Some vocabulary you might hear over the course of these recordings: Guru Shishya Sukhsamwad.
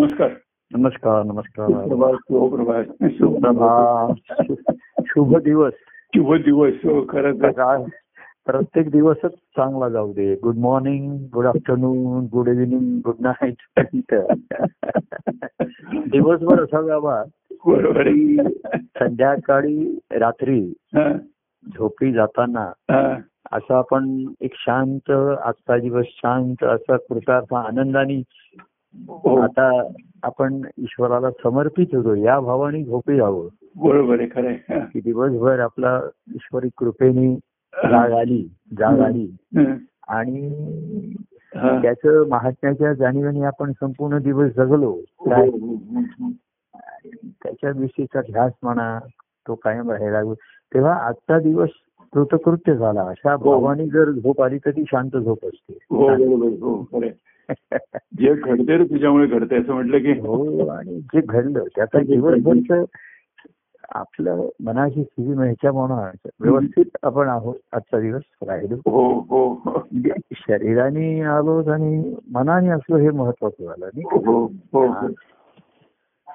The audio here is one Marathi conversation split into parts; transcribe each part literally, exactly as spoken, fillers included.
नमस्कार. नमस्कार नमस्कार. शुभ दिवस. शुभ दिवस. खरंच प्रत्येक दिवसच चांगला जाऊ दे. Good morning, good afternoon, good evening, good night. दिवसभर असा व्यावा संध्याकाळी रात्री झोपी जाताना असं आपण एक शांत आजचा दिवस शांत असा कृतार्थ आनंदाने आता आपण ईश्वराला समर्पित होतो या भावाने झोपी जावं. बरोबर आहे. खरं की दिवसभर आपला ईश्वरी कृपेने जाग आली जाग आली आणि त्याचं महात्म्याच्या जाणीवेने आपण संपूर्ण दिवस जगलो त्याच्याविषयीचा ध्यास म्हणा तो कायम राहायला. तेव्हा आजचा दिवस कृतकृत्य झाला अशा भावाने जर झोप आली तर ती शांत झोप असते. जे घडते तुझ्यामुळे घडते असं म्हटलं की हो. आणि जे घडलं त्याचा दिवसभर आपलं मनाची स्थिती ह्याच्या म्हणून व्यवस्थित आपण आहोत आजचा दिवस राहिलो. शरीराने आलोच आणि मनाने असलो हे महत्वाचं झालं नाही.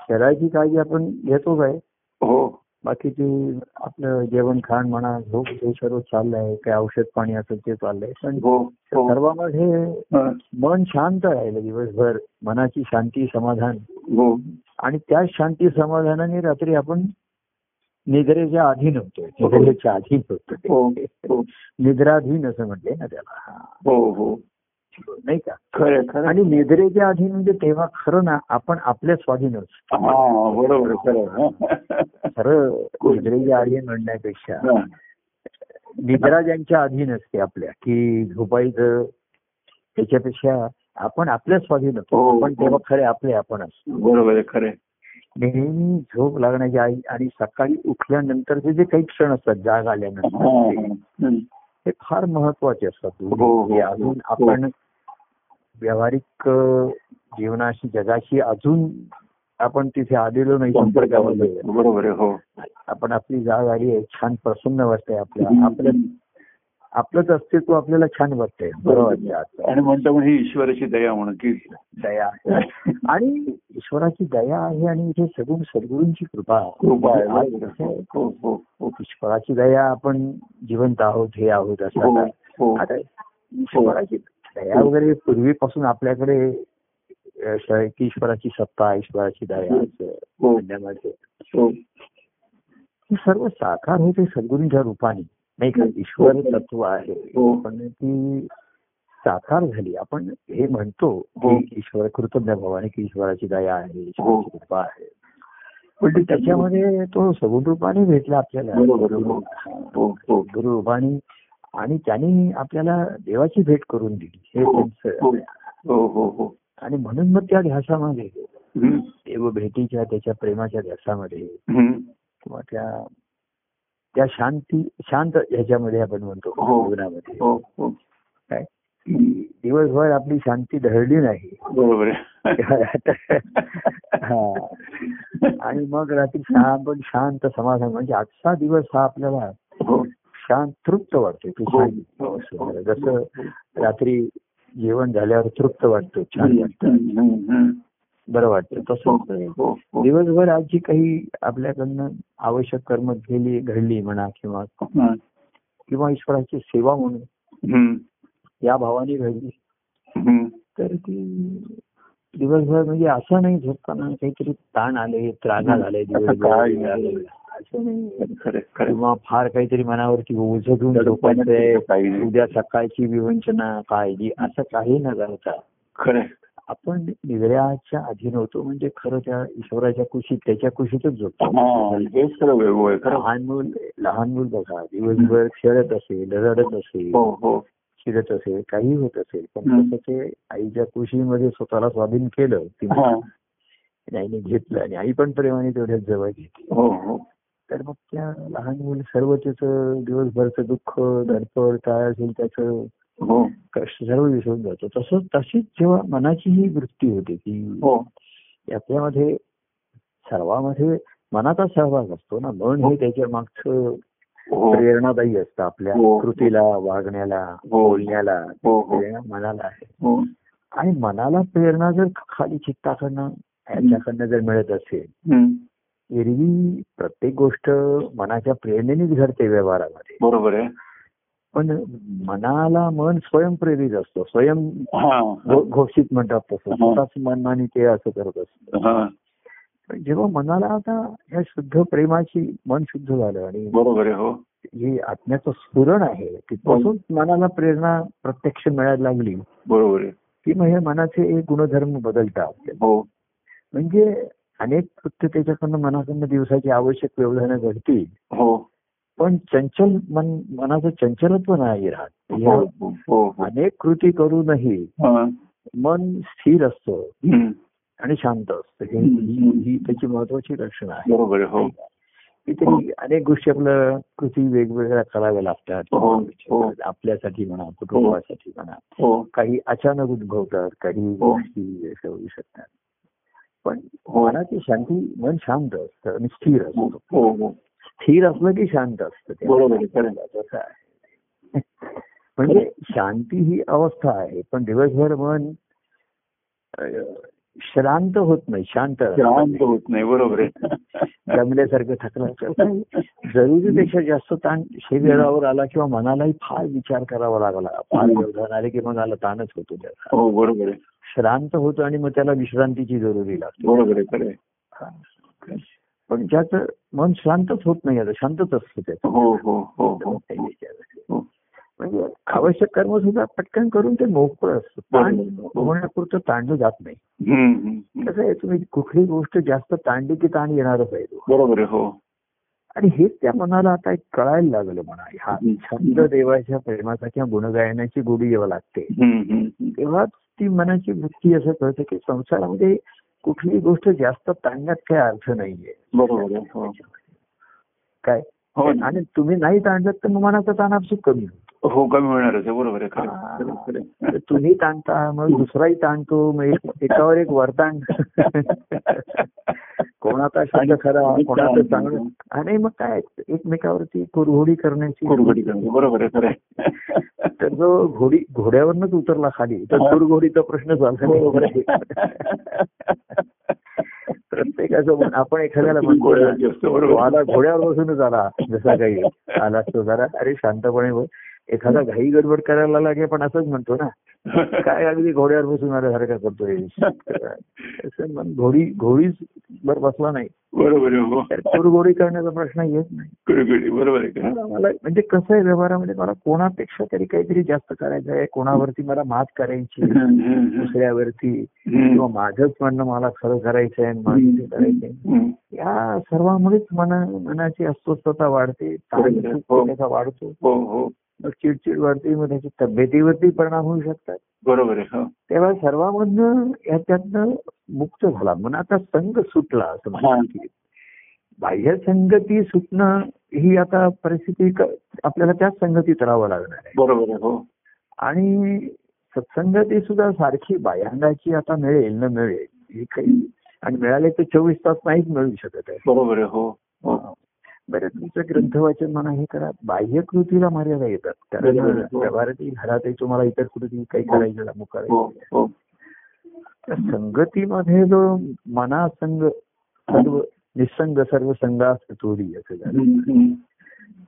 शरीराची काळजी आपण घेतो काय हो. बाकीचे आपलं जेवण खाण म्हणा झोप हे सर्व चाललंय. काही औषध पाणी असेल ते चाललंय पण सर्वांमध्ये मन शांत राहिलं दिवसभर. मनाची शांती समाधान आणि त्याच शांती समाधानाने रात्री आपण निद्रेच्या अधीन होतोय. निद्रेच्या अधीन होतोय. निद्राधीन असं म्हटलंय ना त्याला नाही का. खरं. आणि निद्रेच्या अधीन म्हणजे तेव्हा खरं ना आपण आपल्या स्वाधीन खरं. निद्रेच्या अधीन म्हणण्यापेक्षा निद्रा ज्यांच्या अधीन असते आपल्या की झोपायचं त्याच्यापेक्षा आपण आपल्या स्वाधीन होतो. आपण तेव्हा खरे आपले आपण असतो. बरोबर. खरे. नेहमी झोप लागण्याच्या आई आणि सकाळी उठल्यानंतरचे जे काही क्षण असतात जाग आल्यानंतर ते फार महत्वाचे असतात. हे अजून आपण व्यावहारिक जीवनाशी जगाशी अजून आपण तिथे आलेलो नाही संपर्कामध्ये. बरोबर. आपण आपली जाग आली आहे छान प्रसन्न वाटतंय. आपल्या आपल्या आपलंच अस्तित्व आपल्याला छान वाटतंय. बरोबर. आणि म्हणतो म्हणजे ईश्वराची दया म्हणून की दया आणि ईश्वराची दया आहे आणि इथे सगुण सद्गुरूंची कृपा. ईश्वराची दया आपण जिवंत आहोत हे आहोत असं आता ईश्वराची दया वगैरे पूर्वीपासून आपल्याकडे ईश्वराची सत्ता ईश्वराची दया असं सर्व साकार होते सद्गुरूंच्या रूपाने नाही का. ईश्वर तत्व आहे पण ती साकार झाली. आपण हे म्हणतो ईश्वर कृतज्ञ भावाने की ईश्वराची दया आहे ईश्वराची कृपा आहे पण त्याच्यामध्ये तो सगुण रूपाने भेटला आपल्याला गुरु रूपाने आणि त्याने आपल्याला देवाची भेट करून दिली हे त्यांचं. आणि म्हणून मग त्या ध्यासामध्ये देव भेटीच्या त्याच्या प्रेमाच्या ध्यासामध्ये किंवा त्या त्या शांती शांत ह्याच्यामध्ये आपण म्हणतो जीवनामध्ये काय दिवसभर आपली शांती धरली नाही. बरोबर. आणि मग रात्री आपण शांत समाधान म्हणजे आजचा दिवस हा आपल्याला शांत तृप्त वाटतो. जसं रात्री जेवण झाल्यावर तृप्त वाटतो छान वाटतं बरं वाटतं तसंच दिवसभर आज जी काही आपल्याकडनं आवश्यक कर्म केली घडली म्हणा किंवा किंवा ईश्वराची सेवा म्हणून या भावाने घडली तर ती दिवसभर म्हणजे असं नाही झोपताना काहीतरी ताण आले त्रागा झाले दिवसभर असं नाही किंवा फार काहीतरी मनावरती ओझ घेऊन झोपायचंय उद्या सकाळची विवंचना काळजी असं काही न घालता खरं आपण निद्राच्या अधीन होतो म्हणजे खरं त्या ईश्वराच्या कुशीत त्याच्या कुशीतच झोपतो. लहान मूल लहान मूल बघा दिवसभर खेळत असेल रडत असेल चिरत असेल काही होत असेल पण तसं ते आईच्या कुशीमध्ये स्वतःला स्वाधीन केलं तिने आईने घेतलं आणि आई पण प्रेमाने तेवढ्याच जवळ घेतली तर मग त्या लहान मूल सर्व त्याचं दिवसभरचं दुःख धडपड काय असेल त्याचं कष्ट सर्व विसरून जातो. तसं तशीच जेव्हा मनाची ही वृत्ती होते की आपल्यामध्ये सर्वामध्ये मनाचा सहभाग असतो ना. मन हे त्याच्या मागचं प्रेरणादायी असतं आपल्या कृतीला वागण्याला बोलण्याला प्रेरणा मनाला आहे. आणि मनाला प्रेरणा जर खाली चित्ताकडनं ह्याच्याकडनं जर मिळत असेल. एरवी प्रत्येक गोष्ट मनाच्या प्रेरणेनेच घडते व्यवहारामध्ये, बरोबर आहे. पण मनाला मन स्वयंप्रेरित असतो, स्वयं घोषित म्हणतात तसं, स्वतःच मनाने ते असं करत असतं. पण जेव्हा मनाला आता या शुद्ध प्रेमाची मन शुद्ध झालं आणि बरोबर आहे हो जी आत्म्याचं स्फुरण आहे तिथपासून मनाला प्रेरणा प्रत्यक्ष मिळायला लागली, बरोबर आहे, की म्हणजे मनाचे गुणधर्म बदलतात. म्हणजे अनेक कृत्य त्याच्याकडनं मनाकडनं दिवसाची आवश्यक व्यवधानं घडतील, पण चंचल मन मनाचं चंचलत्व नाही राहत. अनेक कृती करूनही मन स्थिर असतं आणि शांत असतं. ही त्याची महत्वाची लक्षणं आहे, बरोबर आहे. किती अनेक गोष्टी आपल्या कृती वेगवेगळ्या कराव्या लागतात आपल्यासाठी म्हणा, कुटुंबासाठी म्हणा. काही अचानक उद्भवतात, काही गोष्टी अशा होऊ शकतात. पण मनाची शांती, मन शांत असतं आणि स्थिर असतं. स्थिर असलं की शांत असतं. म्हणजे शांती ही अवस्था आहे, पण दिवसभर मन श्रांत होत नाही, शांत शांत होत नाही, बरोबर आहे. जमल्यासारखं थकल्यासारखं, जरुरीपेक्षा जास्त ताण शरीरावर आला किंवा मनालाही फार विचार करावा लागला, फार व्यवधान आले की मनाला ताणच होतो त्याला, बरोबर आहे. श्रांत होतो आणि मग त्याला विश्रांतीची जरुरी लागते, बरोबर आहे. पण ज्याचं मन शांतच होत नाही, आता शांतच असतं त्याचं. म्हणजे आवश्यक कर्म सुद्धा पटकन करून ते मोकळं असतं, ताण होण्यापुरतं ताणलं जात नाही. कसं आहे, तुम्ही कुठली गोष्ट जास्त ताणली की ताण येणारच आहे, बरोबर आहे हो. आणि हेच त्या मनाला आता एक कळायला लागलं म्हणा. हा छंद देवाच्या प्रेमाचा किंवा गुणगायनाची गोडी जेव्हा लागते तेव्हा ती मनाची वृत्ती असं कळते की संसारामध्ये कुठली गोष्ट जास्त ताणण्यात काही अर्थ नाहीये, बरोबर काय. आणि तुम्ही नाही ताणलं तर मनाचा ताण आपसूक कमी होतो, हो कमी होणारच आहे, बरोबर आहे. तुम्ही ताणता, मग दुसराही ताणतो, मग एकावर एक वरताण, कोणाचा शब्द खरा कोणाचं चांगलं, आणि मग काय एकमेकावरती कुरघोडी करण्याची, कुरघोडी करणे, बरोबर आहे खरं आहे. तर जो घोडी घोड्यावरनच उतरला खाली तर कुरघोडीचा प्रश्न झाला, बरोबर आहे. प्रत्येकाचं आपण एखाद्याला म्हणतो आला घोड्यावर बसूनच आला, जसा काही आला तो जरा अरे शांतपणे बोल. एखादा घाई गडबड करायला लागे पण असंच म्हणतो ना, काय अगदी घोड्यावर बसून आल्यासारखा करतोय. घोडी घोडीच बर बसला नाही, बरोबर, कुरघोडी करण्याचा प्रश्न येत नाही, बरोबर आहे. मला म्हणजे कसं आहे व्यवहारामध्ये, मला कोणापेक्षा तरी काहीतरी जास्त करायचं आहे, कोणावरती मला मात करायची दुसऱ्यावरती, किंवा माझंच म्हणणं मला खरं करायचं आहे, माझं करायचंय. या सर्वांमुळेच मना मनाची अस्वस्थता वाढते, ताणचा वाढतो, मग चिडचिड वाढते, मग त्याच्या तब्येतीवरती परिणाम होऊ शकतात, बरोबर आहे. तेव्हा सर्वांमधनं याच्यातनं मुक्त झाला म्हणून आता संघ सुटला असं म्हणतात. बाह्य संगती सुटणं ही आता परिस्थिती आपल्याला त्याच संगतीत राहावं लागणार आहे, बरोबर आहे हो. आणि सत्संगती सुद्धा सारखी बाह्यांगाची आता मिळेल न मिळेल हे काही, आणि मिळाले तर चोवीस तास नाहीच मिळू शकत आहे, बरोबर आहे हो. बरं, तुमचं ग्रंथ वाचन म्हणा, हे करा, बाह्य कृतीला मर्यादा येतात. कारण व्यवहारातही घरातही तुम्हाला इतर कृती काही करायचं लागू करायचं. त्या संगतीमध्ये जो मनासंग सर्व निसंग सर्व संघास तोडी असं झालं.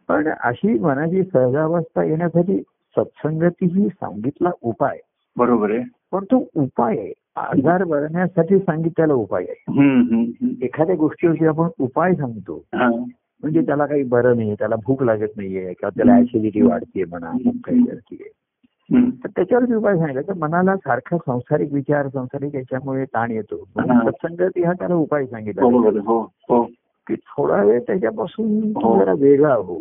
पण अशी मनाची सहजावस्था येण्यासाठी सत्संगती ही सांगितला उपाय, बरोबर आहे. पण तो उपाय आहे, आजार बघण्यासाठी सांगितलेला उपाय आहे. एखाद्या गोष्टीविषयी आपण उपाय सांगतो म्हणजे त्याला काही बरं नाहीये, त्याला भूक लागत नाहीये, किंवा त्याला ऍसिडिटी वाढतीये म्हणा, काही करतीये, तर त्याच्यावरती उपाय सांगितला. तर मनाला सारखा संसारिक विचार, संसारिक याच्यामुळे ताण येतो, सत्संगती हा त्याला उपाय सांगितला की थोडा वेळ त्याच्यापासून जरा वेगळा हो,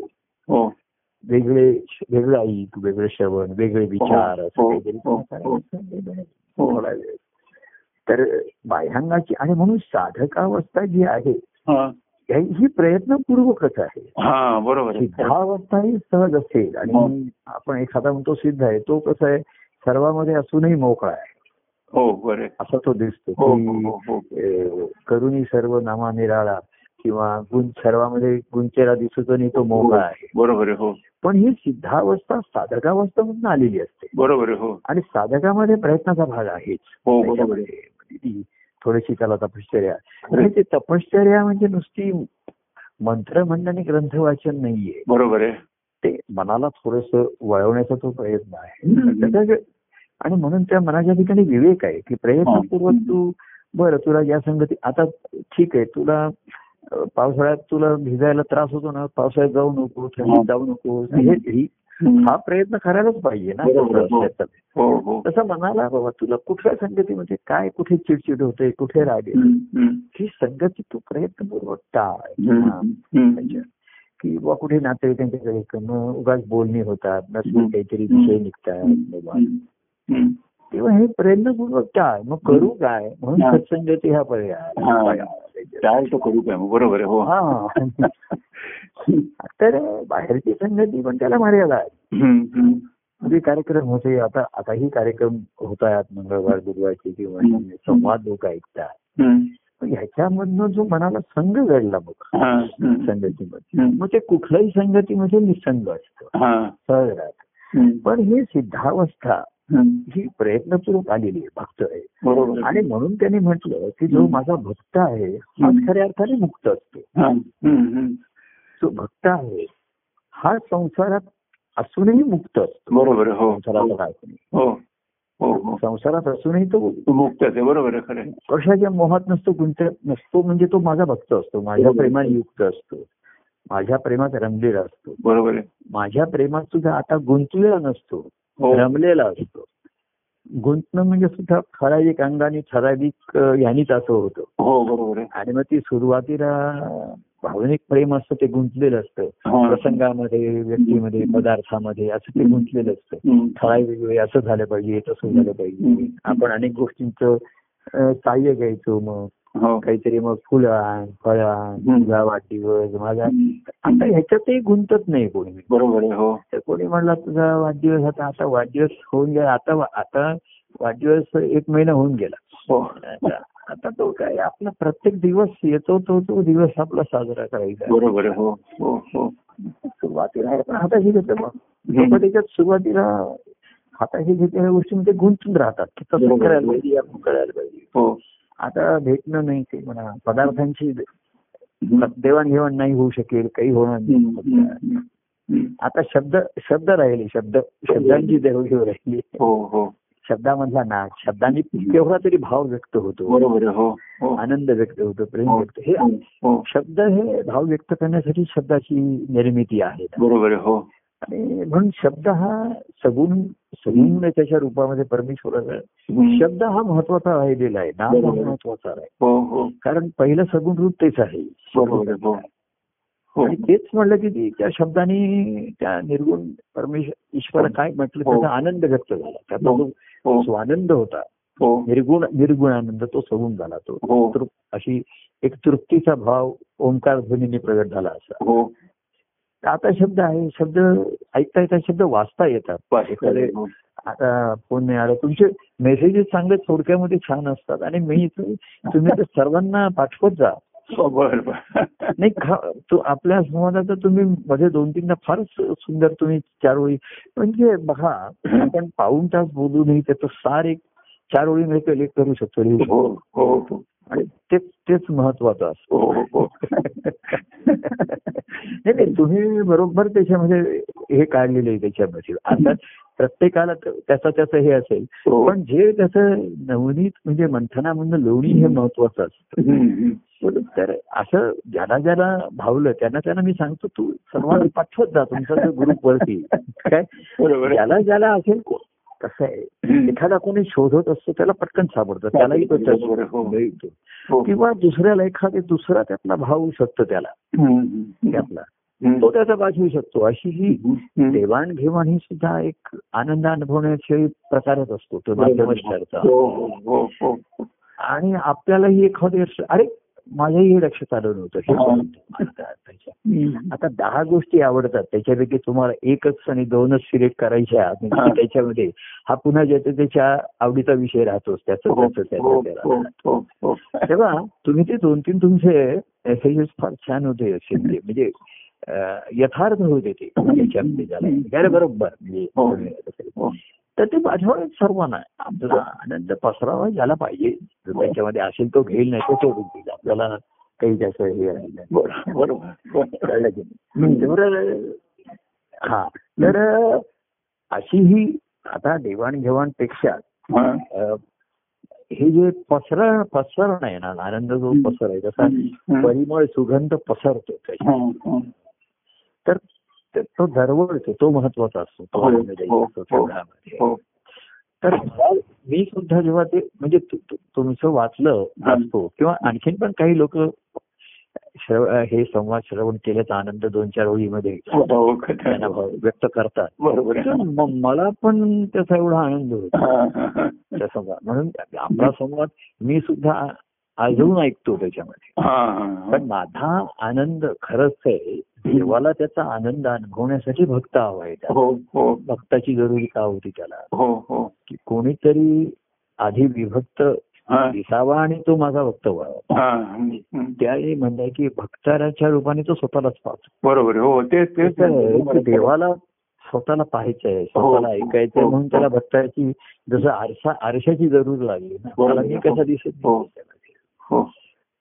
वेगळे वेगळं ऐक, वेगळे श्रवण, वेगळे विचार, थोडा वेळ. तर बाह्यांगाची आणि म्हणून साधकावस्था जी आहे ही प्रयत्नपूर्वकच आहे, बरोबर. सिद्धावस्था ही सहज असेल, आणि आपण एखादा म्हणतो सिद्ध आहे, तो कसं आहे सर्वांमध्ये असूनही मोकळा आहे, हो बरे असा तो दिसतो. करुणी सर्व नामा निराळा, किंवा गुण सर्वांमध्ये गुंचेला दिसतो नाही, तो मोकळा आहे, बरोबर हो. पण ही सिद्धावस्था साधकावस्था म्हणून आलेली असते, बरोबर हो. आणि साधकामध्ये प्रयत्नाचा भाग आहेच, थोडीशी त्याला तपश्चर्या. आणि ते तपश्चर्या म्हणजे नुसती मंत्र म्हणणे ग्रंथ वाचन नाहीये, बरोबर आहे, ते मनाला थोडस वळवण्याचा तो प्रयत्न आहे. आणि म्हणून त्या मनाच्या ठिकाणी विवेक आहे की प्रयत्नपूर्वक तू बरं तुला या संगती आता ठीक आहे, तुला पावसाळ्यात तुला भिजायला त्रास होतो ना, पावसाळ्यात जाऊ नको, थंडीत जाऊ नको, हे हा प्रयत्न करायलाच पाहिजे ना. तसं मनाला बाबा तुला कुठल्या संगतीमध्ये काय कुठे चिडचिड होते, कुठे राग येते, ही संगती तू प्रयत्नपूर्वक टाळ. की बा कुठे नातेवाईकांच्याकडे करणं उगाच बोलणी होतात, नसली काहीतरी विषय निघतात, तेव्हा हे प्रयत्नपूर्वक टाळ. मग करू काय म्हणून सत्संगती हा पर्याय टाळ तो करू काय, बरोबर आहे. हो हा, तर बाहेरची संगती पण त्याला मर्यादा आहे. म्हणजे कार्यक्रम होते, आता आताही कार्यक्रम होत आहेत मंगळवार गुरुवारचे किंवा संवाद लोक ऐकतात, ह्याच्यामधनं जो मनाला संघ घडला बघा संगतीमध्ये, मग ते कुठल्याही संगतीमध्ये निसंग असतं, सहज राहत. पण हे सिद्धावस्था ही प्रयत्नपूर्वक आलेली आहे, भक्त आहे. आणि म्हणून त्याने म्हटलं की जो माझा भक्त आहे हाच खऱ्या अर्थाने मुक्त असतो. जो भक्त आहे हा संसारात असूनही मुक्त असतो, बरोबर, संसारात असूनही तो मुक्त असतो, बरोबर, कशाच्या मोहात नसतो, गुंतत नसतो. म्हणजे तो माझा भक्त असतो, माझ्या प्रेमाने युक्त असतो, माझ्या प्रेमात रमलेला असतो, बरोबर, माझ्या प्रेमात सुद्धा आता गुंतलेला नसतो, रमलेला असतो. गुंतणं म्हणजे सुद्धा ठराविक अंगाने ठराविक यानीच असं होतं. आणि मग ती सुरुवातीला भावनिक प्रेम असतं ते गुंतलेलं असतं, प्रसंगामध्ये, व्यक्तीमध्ये, पदार्थामध्ये असं ते गुंतलेलं असतं. ठराविक वेळ असं झालं पाहिजे, तसं झालं पाहिजे, आपण अनेक गोष्टींचं साह्य घ्यायचो, मग काहीतरी मग फुलं आण, फळ आण, तुझा वाढदिवस माझा. आता ह्याच्यातही गुंतत नाही कोणी, बरोबर. कोणी म्हणला तुझा वाढदिवस, आता आता वाढदिवस होऊन गेला, आता आता वाढदिवस एक महिना होऊन गेला, आता तो काय आपला प्रत्येक दिवस येतो तो तो दिवस आपला साजरा करायचा, बरोबर. सुरुवातीला पण हाताशी घेतो, मग त्याच्यात सुरुवातीला हाताशी घेतलेल्या गोष्टी म्हणजे गुंतून राहतात की तसं करायला पाहिजे, आपण करायला पाहिजे. आता भेटणं नाही, ते म्हणा पदार्थांची देवाणघेवाण नाही होऊ शकेल, काही होणार नाही. आता शब्द शब्द राहिले, शब्द शब्दांची देवाणघेवाण राहिली, शब्दामधला नाच, शब्दांनी केवढा तरी भाव व्यक्त होतो, आनंद व्यक्त होतो, प्रेम व्यक्त. हे शब्द हे भाव व्यक्त करण्यासाठी शब्दाची निर्मिती आहे, बरोबर. हो, आणि म्हणून शब्द हा सगुण सगुण त्याच्या रूपामध्ये परमेश्वराचा शब्द हा महत्वाचा राहिलेला आहे, नाम हा महत्वाचा आहे, कारण पहिलं सगुण रूप तेच आहे. आणि तेच म्हटलं की त्या शब्दाने त्या निर्गुण परमेश्वर ईश्वर काय म्हटलं त्याचा आनंद व्यक्त झाला, त्याचा स्वानंद होता, निर्गुण निर्गुणानंद तो सगुण झाला, तो अशी एक तृप्तीचा भाव ओंकार ध्वनीने प्रगट झाला असा. आता शब्द आहे, शब्द ऐकता येतात, शब्द वाचता येतात. एखादे आता फोन नाही आला, तुमचे मेसेजेस चांगले थोडक्यामध्ये छान असतात, आणि मी तुम्ही सर्वांना पाठवत जा. नाही तो आपल्या संवादाचा तुम्ही मध्ये दोन तीनदा फारच सुंदर तुम्ही चार ओळी, म्हणजे बघा आपण पाऊण तास बोलूनही त्याचं सार एक चार ओळी मी कलेक्ट करू शकतो, आणि तेच तेच महत्वाचं असतं. तुम्ही बरोबर त्याच्यामध्ये हे काढलेलं आहे, त्याच्यामध्ये आता प्रत्येकाला त्याचा त्याचं हे असेल, पण जे त्याचं नवनीत म्हणजे मंथनामधून लोणी हे महत्वाचं असतं. तर असं ज्याला ज्याला भावलं त्यांना त्यांना मी सांगतो तू सर्वांना पाठवत जा तुमचा ग्रुप वरती, काय ज्याला ज्याला असेल. कसं आहे, एखादा कोणी शोधत असतो त्याला पटकन सापडतं, त्यालाही तो मिळतो, किंवा दुसऱ्याला एखादा दुसरा त्यातला भाव होऊ शकतो, त्याला आपला तो त्याचा भाग होऊ शकतो. अशी ही देवाणघेवाण ही सुद्धा एक आनंद अनुभवण्याच्या प्रकारच असतो तो माध्यमस्टारचा. आणि आपल्यालाही एखादं अरे माझ्या हे लक्ष चालू नव्हतं, आता दहा गोष्टी आवडतात त्याच्यापैकी तुम्हाला एकच आणि दोनच सिलेक्ट करायच्या, म्हणजे त्याच्यामध्ये हा पुन्हा ज्याच्या त्याच्या आवडीचा विषय राहतोच, त्याचा तेव्हा तुम्ही ते दोन तीन तुमचे मेसेजेस फार छान होते, म्हणजे यथार्थ होऊ देते त्याच्यामध्ये बरोबर तर ते माझ्यावर सर्वांना आपला आनंद पसरावा ज्याला पाहिजे त्याच्यामध्ये असेल तो घेईल नाही तो सोडून देईल आपल्याला काही त्याचं हे राहिलं बरोबर कळलं की नाही. हा तर अशी ही आता देवाणघेवाणपेक्षा हे जे पसर पसरण आहे ना आनंद जो पसर आहे जसा परिमळ सुगंध पसरतो तर तो दरवळतो तो महत्वाचा असतो तो आनंददायी असतो. तर मी सुद्धा जेव्हा ते म्हणजे तुमचं वाचलं असतो किंवा आणखीन पण काही लोक हे संवाद श्रवण केल्याचा आनंद दोन चार ओळीमध्ये व्यक्त करतात मला पण त्याचा एवढा आनंद होतो त्या संवाद म्हणून आपला संवाद मी सुद्धा अजून ऐकतो त्याच्यामध्ये. पण माझा आनंद खरंच आहे देवाला त्याचा आनंद अनुभवण्यासाठी भक्त हवा आहे त्याला भक्ताची जरुरी का होती त्याला की कोणीतरी आधी विभक्त दिसावा आणि तो माझा भक्त व्हावा त्याही म्हणताय की भक्ताच्या रूपाने तो स्वतःलाच पाहतो बरोबर हो तेच देवाला स्वतःला पाहायचंय स्वतःला ऐकायचंय म्हणून त्याला भक्ताची जसं आरसा आरशाची जरूर लागली मला मी कसा दिसत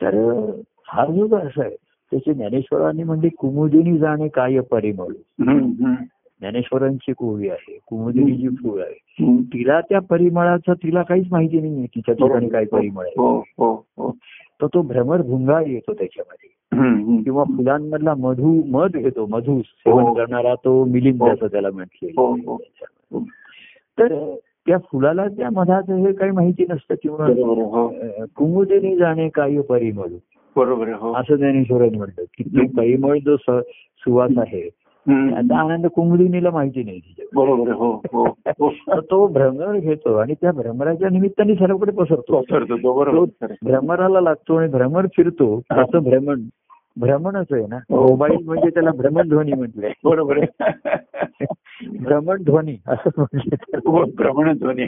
तर हा योग असा आहे त्याचे ज्ञानेश्वरांनी म्हणजे कुमुदिनी जाणे काय परिमळ ज्ञानेश्वरांची कोवी आहे कुमुदिनी जी फूल आहे तिला त्या परिमळाचं तिला काहीच माहिती नाहीये तिच्या ठिकाणी काय परिमळ आहे तर तो भ्रमरभुंगा येतो त्याच्यामध्ये किंवा फुलांमधला मधु मध येतो मधु सेवन करणारा तो मिलिंद असं त्याला म्हटले तर त्या फुलाला त्या मधाचं हे काही माहिती नसतं किंवा कुमुदिनी जाणे काय परिमळ बरोबर असं ज्ञानेश्वरांनी म्हटलं की तो परिमळ जो सुवास आहे त्याचा आनंद कुमुदिनीला माहिती नाही बरोबर तो भ्रमर घेतो आणि त्या भ्रमराच्या निमित्ताने सर्वकडे पसरतो भ्रमराला लागतो आणि भ्रमर फिरतो त्याचं भ्रमण भ्रमणच आहे ना मोबाईल म्हणजे त्याला भ्रमणध्वनी म्हटलंय बरोबर भ्रमणध्वनी असं म्हटलं भ्रमणध्वनी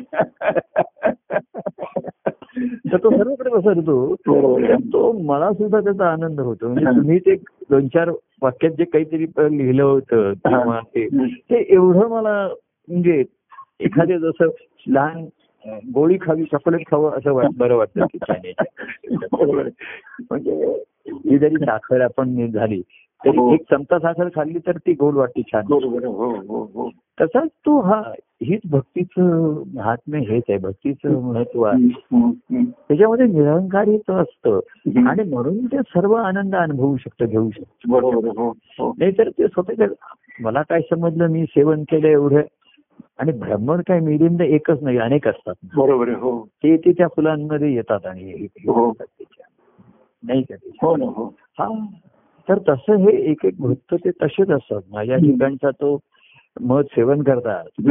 तर तो सर्वकडे पसरतो तो मला सुद्धा त्याचा आनंद होतो. म्हणजे तुम्ही ते दोन चार वाक्यात जे काहीतरी लिहिलं होतं किंवा ते एवढं मला म्हणजे एखाद्या जसं लहान गोळी खावी चॉकलेट खावं असं बरं वाटतं बरोबर म्हणजे ही जरी साखर आपण झाली तरी एक चमचा साखर खाल्ली तर ती गोड वाटते छान बरोबर. तसाच तो हा हीच भक्तीचं महात्म्य हेच आहे भक्तीचं महत्व आहे त्याच्यामध्ये निरंकारित असतं आणि म्हणून ते सर्व आनंद अनुभवू शकतं घेऊ शकतं बरोबर. नाहीतर ते स्वतः मला काय समजलं मी सेवन केलं एवढं आणि भ्रमण काय मिलिंद एकच नाही अनेक असतात बरोबर ते ते त्या फुलांमध्ये येतात आणि नाही का हा तर तसं हे एक एक भक्त ते तसेच असतात माझ्या ठिकाणचा तो मध सेवन करतात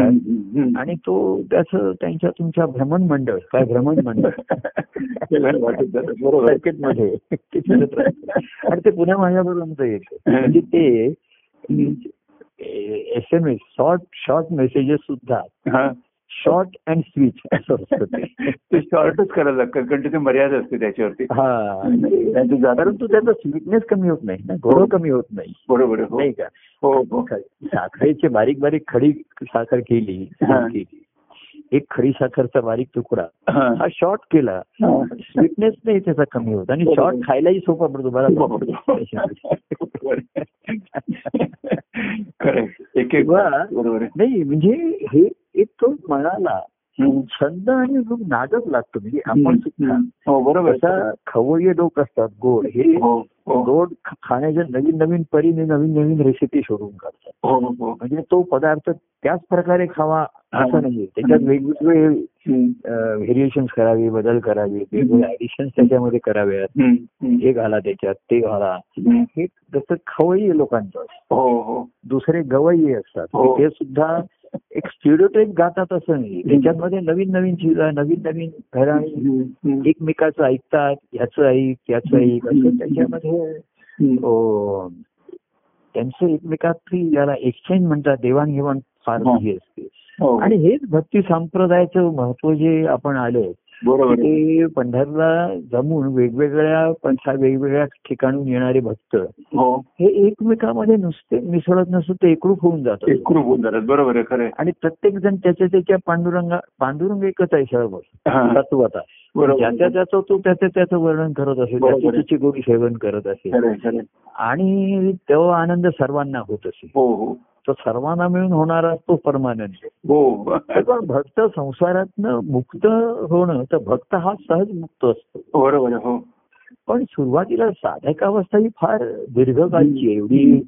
आणि तो त्याचं त्यांच्या तुमच्या भ्रमण मंडळ काय भ्रमण मंडळ मार्केटमध्ये आणि ते पुन्हा माझ्याबरोबर आमचं येतं म्हणजे ते S M S short short messages सुद्धा शॉर्ट अँड स्वीच असं असतं ते शॉर्टच करायला लागतं कारण तिथे मर्यादा असते त्याच्यावरती हा साधारण तू त्याचा स्वीटनेस कमी होत नाही ना गोड कमी होत नाही बरोबर नाही का हो साखरेचे बारीक बारीक खडी साखर केली केली एक खडी साखरचा बारीक तुकडा हा शॉर्ट केला स्वीटनेस नाही त्याचा कमी होत आणि शॉर्ट खायलाही सोपा पडतो बरोबर नाही म्हणजे हे एक तो मनाला छंद आणि रूप नादच लागतो म्हणजे आपण सुद्धा बरोबर खवय्ये लोक असतात गोड हे गोड खाण्याच्या नवीन नवीन परीने नवीन नवीन रेसिपी शोधून काढतात म्हणजे तो पदार्थ त्याच प्रकारे खावा असं नाहीये त्याच्यात वेगवेगळे व्हेरिएशन्स करावे बदल करावे वेगवेगळे ऍडिशन्स त्याच्यामध्ये कराव्यात हे घाला त्याच्यात ते घाला हे जसं खवय्ये लोकांचं असतं दुसरे गवय्ये असतात ते सुद्धा एक स्टिरियोटाइप गातात असं नाही त्याच्यामध्ये नवीन नवीन चिजा नवीन नवीन घराणी एकमेकाचं ऐकतात ह्याचं ऐक याचं ऐक असं त्याच्यामध्ये त्यांचं एकमेकातली ज्याला एक्सचेंज म्हणतात देवाणघेवाण फार मोठी असते आणि हेच भक्ती संप्रदायाचं महत्व जे आपण आलोय बरोबर. ते पंढरला जमून वेगवेगळ्या पंथा वेगवेगळ्या ठिकाणून येणारे भक्त हे एकमेकांमध्ये नुसते मिसळत नसून ते एकरूप होऊन जातात. एकरूप होऊन जातात बरोबर आहे खरं. आणि प्रत्येक जण त्याच्या त्याच्या पांडुरंगा पांडुरंग एकच आहे सर्व तत्वता. ज्याचा त्याचं तो त्याचं त्याचं वर्णन करत असेल, त्याची त्याची गोडी सेवन करत असेल आणि तो आनंद सर्वांना होत असेल. तो सर्वांना मिळून होणारा तो परमानंद. पण भक्त संसारातनं मुक्त होणं, तर भक्त हा सहज मुक्त असतो बरोबर. पण सुरुवातीला साधकावस्था ही फार दीर्घकाळची आहे. एवढी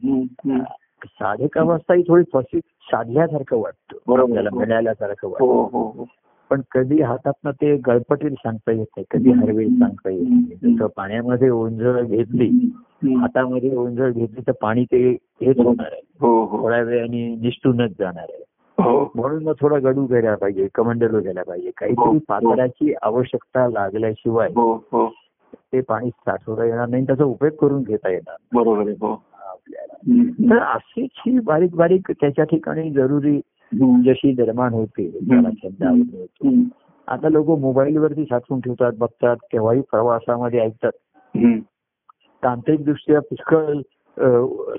साधकावस्था ही थोडी फसित साधल्यासारखं वाटतं बरोबर, त्याला मिळाल्यासारखं वाटतं. पण कधी हातातनं ते गळपटील सांगता येत नाही, कधी हरवेल सांगता येत नाही. तर पाण्यामध्ये ओंजळ घेतली, हातामध्ये ओंजळ घेतली तर पाणी ते हेच होणार आहे, थोड्या वेळाने निष्ठूनच जाणार आहे. म्हणून मग थोडा गडू घ्यायला पाहिजे, कमंडलो घ्यायला पाहिजे. काहीतरी पात्राची आवश्यकता लागल्याशिवाय ते पाणी साठवता येणार नाही, त्याचा उपयोग करून घेता येणार बरोबर आपल्याला. तर अशीच ही बारीक बारीक त्याच्या ठिकाणी जरुरी जशी निर्माण होते त्याला छंद आवडतो. आता लोक मोबाईलवरती साठवून ठेवतात, बघतात, केव्हाही प्रवासामध्ये ऐकतात. तांत्रिकदृष्ट्या पुष्कळ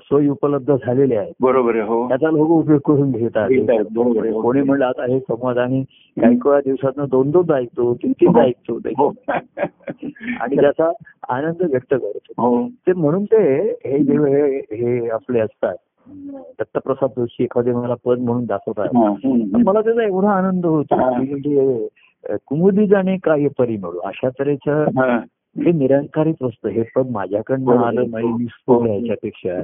सोयी उपलब्ध झालेल्या आहेत बरोबर, त्याचा लोक उपयोग करून घेतात बरोबर. कोणी म्हणलं आता हे संवाद आम्ही काही काही दिवसातनं दोन दोनदा ऐकतो, तीन तीनदा ऐकतो आणि त्याचा आनंद व्यक्त करतो. ते म्हणून ते हे जे हे आपले असतात दत्तप्रसाद जोशी एखादे मला पद म्हणून दाखवतात, मला त्याचा एवढा आनंद होतो. म्हणजे कुमुदी जाणे काय परी मिळू अशा तऱ्हेचं हे निराकारित असतं. हे पद माझ्याकडनं आलं नाही निसतो याच्यापेक्षा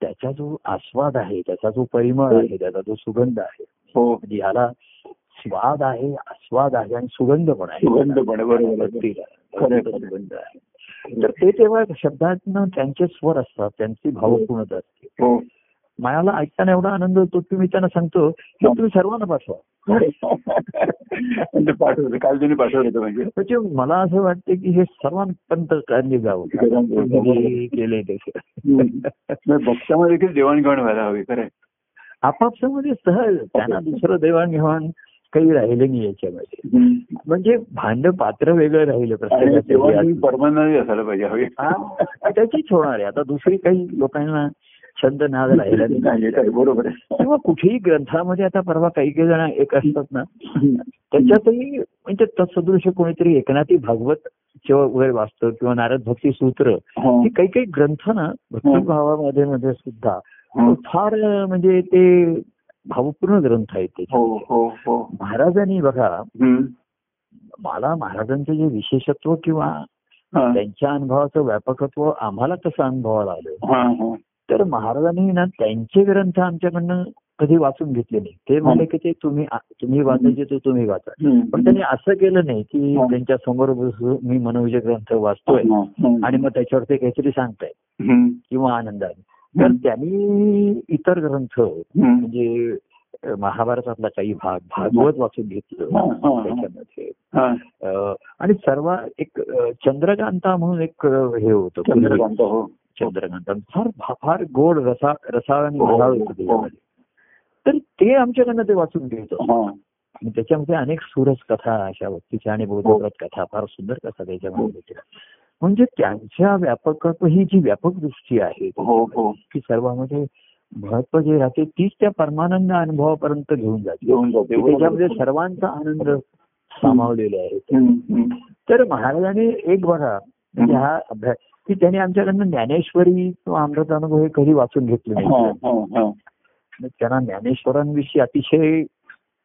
त्याचा जो आस्वाद आहे, त्याचा जो परिमळ आहे, त्याचा जो सुगंध आहे, म्हणजे ह्याला स्वाद आहे, आस्वाद आहे आणि सुगंध पण आहे, सुगंध आहे. तर ते तेव्हा शब्दातनं त्यांचे स्वर असतात, त्यांची भावपूर्णता असते. मला ऐकताना एवढा आनंद होतो की मी त्यांना सांगतो की तुम्ही सर्वांना पाठवा पाठवतो काल तुम्ही पाठवतो. म्हणजे मला असं वाटतं की हे सर्वांपर्यंत काढले जावं केलंय त्याच्या भक्तामध्ये देखील देवाणघेवाण व्हायला हवी खरं. आपापसामध्ये सहज त्यांना दुसरं देवाणघेवाण काही राहिलं नाही याच्यामध्ये. म्हणजे भांड पात्र वेगळं राहिलं प्रत्येक परमानंद असायला पाहिजे त्याचीच होणार आहे. आता दुसरी काही लोकांना छंद नाद राहिला नाही बरोबर. किंवा कुठेही ग्रंथामध्ये आता परवा काही काही जण एक असतात ना, त्याच्यातही म्हणजे तत्सदृश कोणीतरी एकनाथी भागवत किंवा वगैरे वाचतं किंवा नारद भक्ती सूत्र, ही काही काही ग्रंथ ना भक्तिभावामध्ये मध्ये सुद्धा फार म्हणजे ते भावपूर्ण ग्रंथ आहेत ते. महाराजांनी बघा, मला महाराजांचं जे विशेषत्व किंवा त्यांच्या अनुभवाचं व्यापकत्व आम्हाला कसं अनुभवाला आलं, तर महाराजांनी ना त्यांचे ग्रंथ आमच्याकडनं कधी वाचून घेतले नाही. ते म्हणाले की ते तुम्ही तुम्ही वाचायचे तर तुम्ही वाचा, पण त्यांनी असं केलं नाही की त्यांच्या समोर बसून मी मनोविजय ग्रंथ वाचतोय आणि मग त्याच्यावर ते काहीतरी सांगतायत किंवा आनंदाने. तर त्यांनी इतर ग्रंथ म्हणजे महाभारतातला काही भाग भागवत वाचून घेतलं त्याच्यामध्ये. आणि सर्व एक चंद्रकांता म्हणून एक हे होतं चंद्रकांत, चंद्रकांता फार फार गोड रसा रसाळ आणि रसाळ होतं त्याच्यामध्ये. तर ते आमच्याकडनं ते वाचून घ्यायचं. त्याच्यामध्ये अनेक सुरस कथा अशा व्यक्तीच्या आणि बोधव्रत कथा फार सुंदर कथा त्याच्यामध्ये. म्हणजे त्यांच्या व्यापकत्व ही जी व्यापक दृष्टी आहे की सर्वांमध्ये महत्व जे राहते तीच त्या परमानंद अनुभवापर्यंत घेऊन जाते. त्याच्यामध्ये सर्वांचा आनंद सामावलेला आहे. तर महाराजांनी एक बघा म्हणजे हा अभ्यास की त्यांनी आमच्याकडनं ज्ञानेश्वरी किंवा अमृत अनुभव हे कधी वाचून घेतले नाही. त्यांना ज्ञानेश्वरांविषयी अतिशय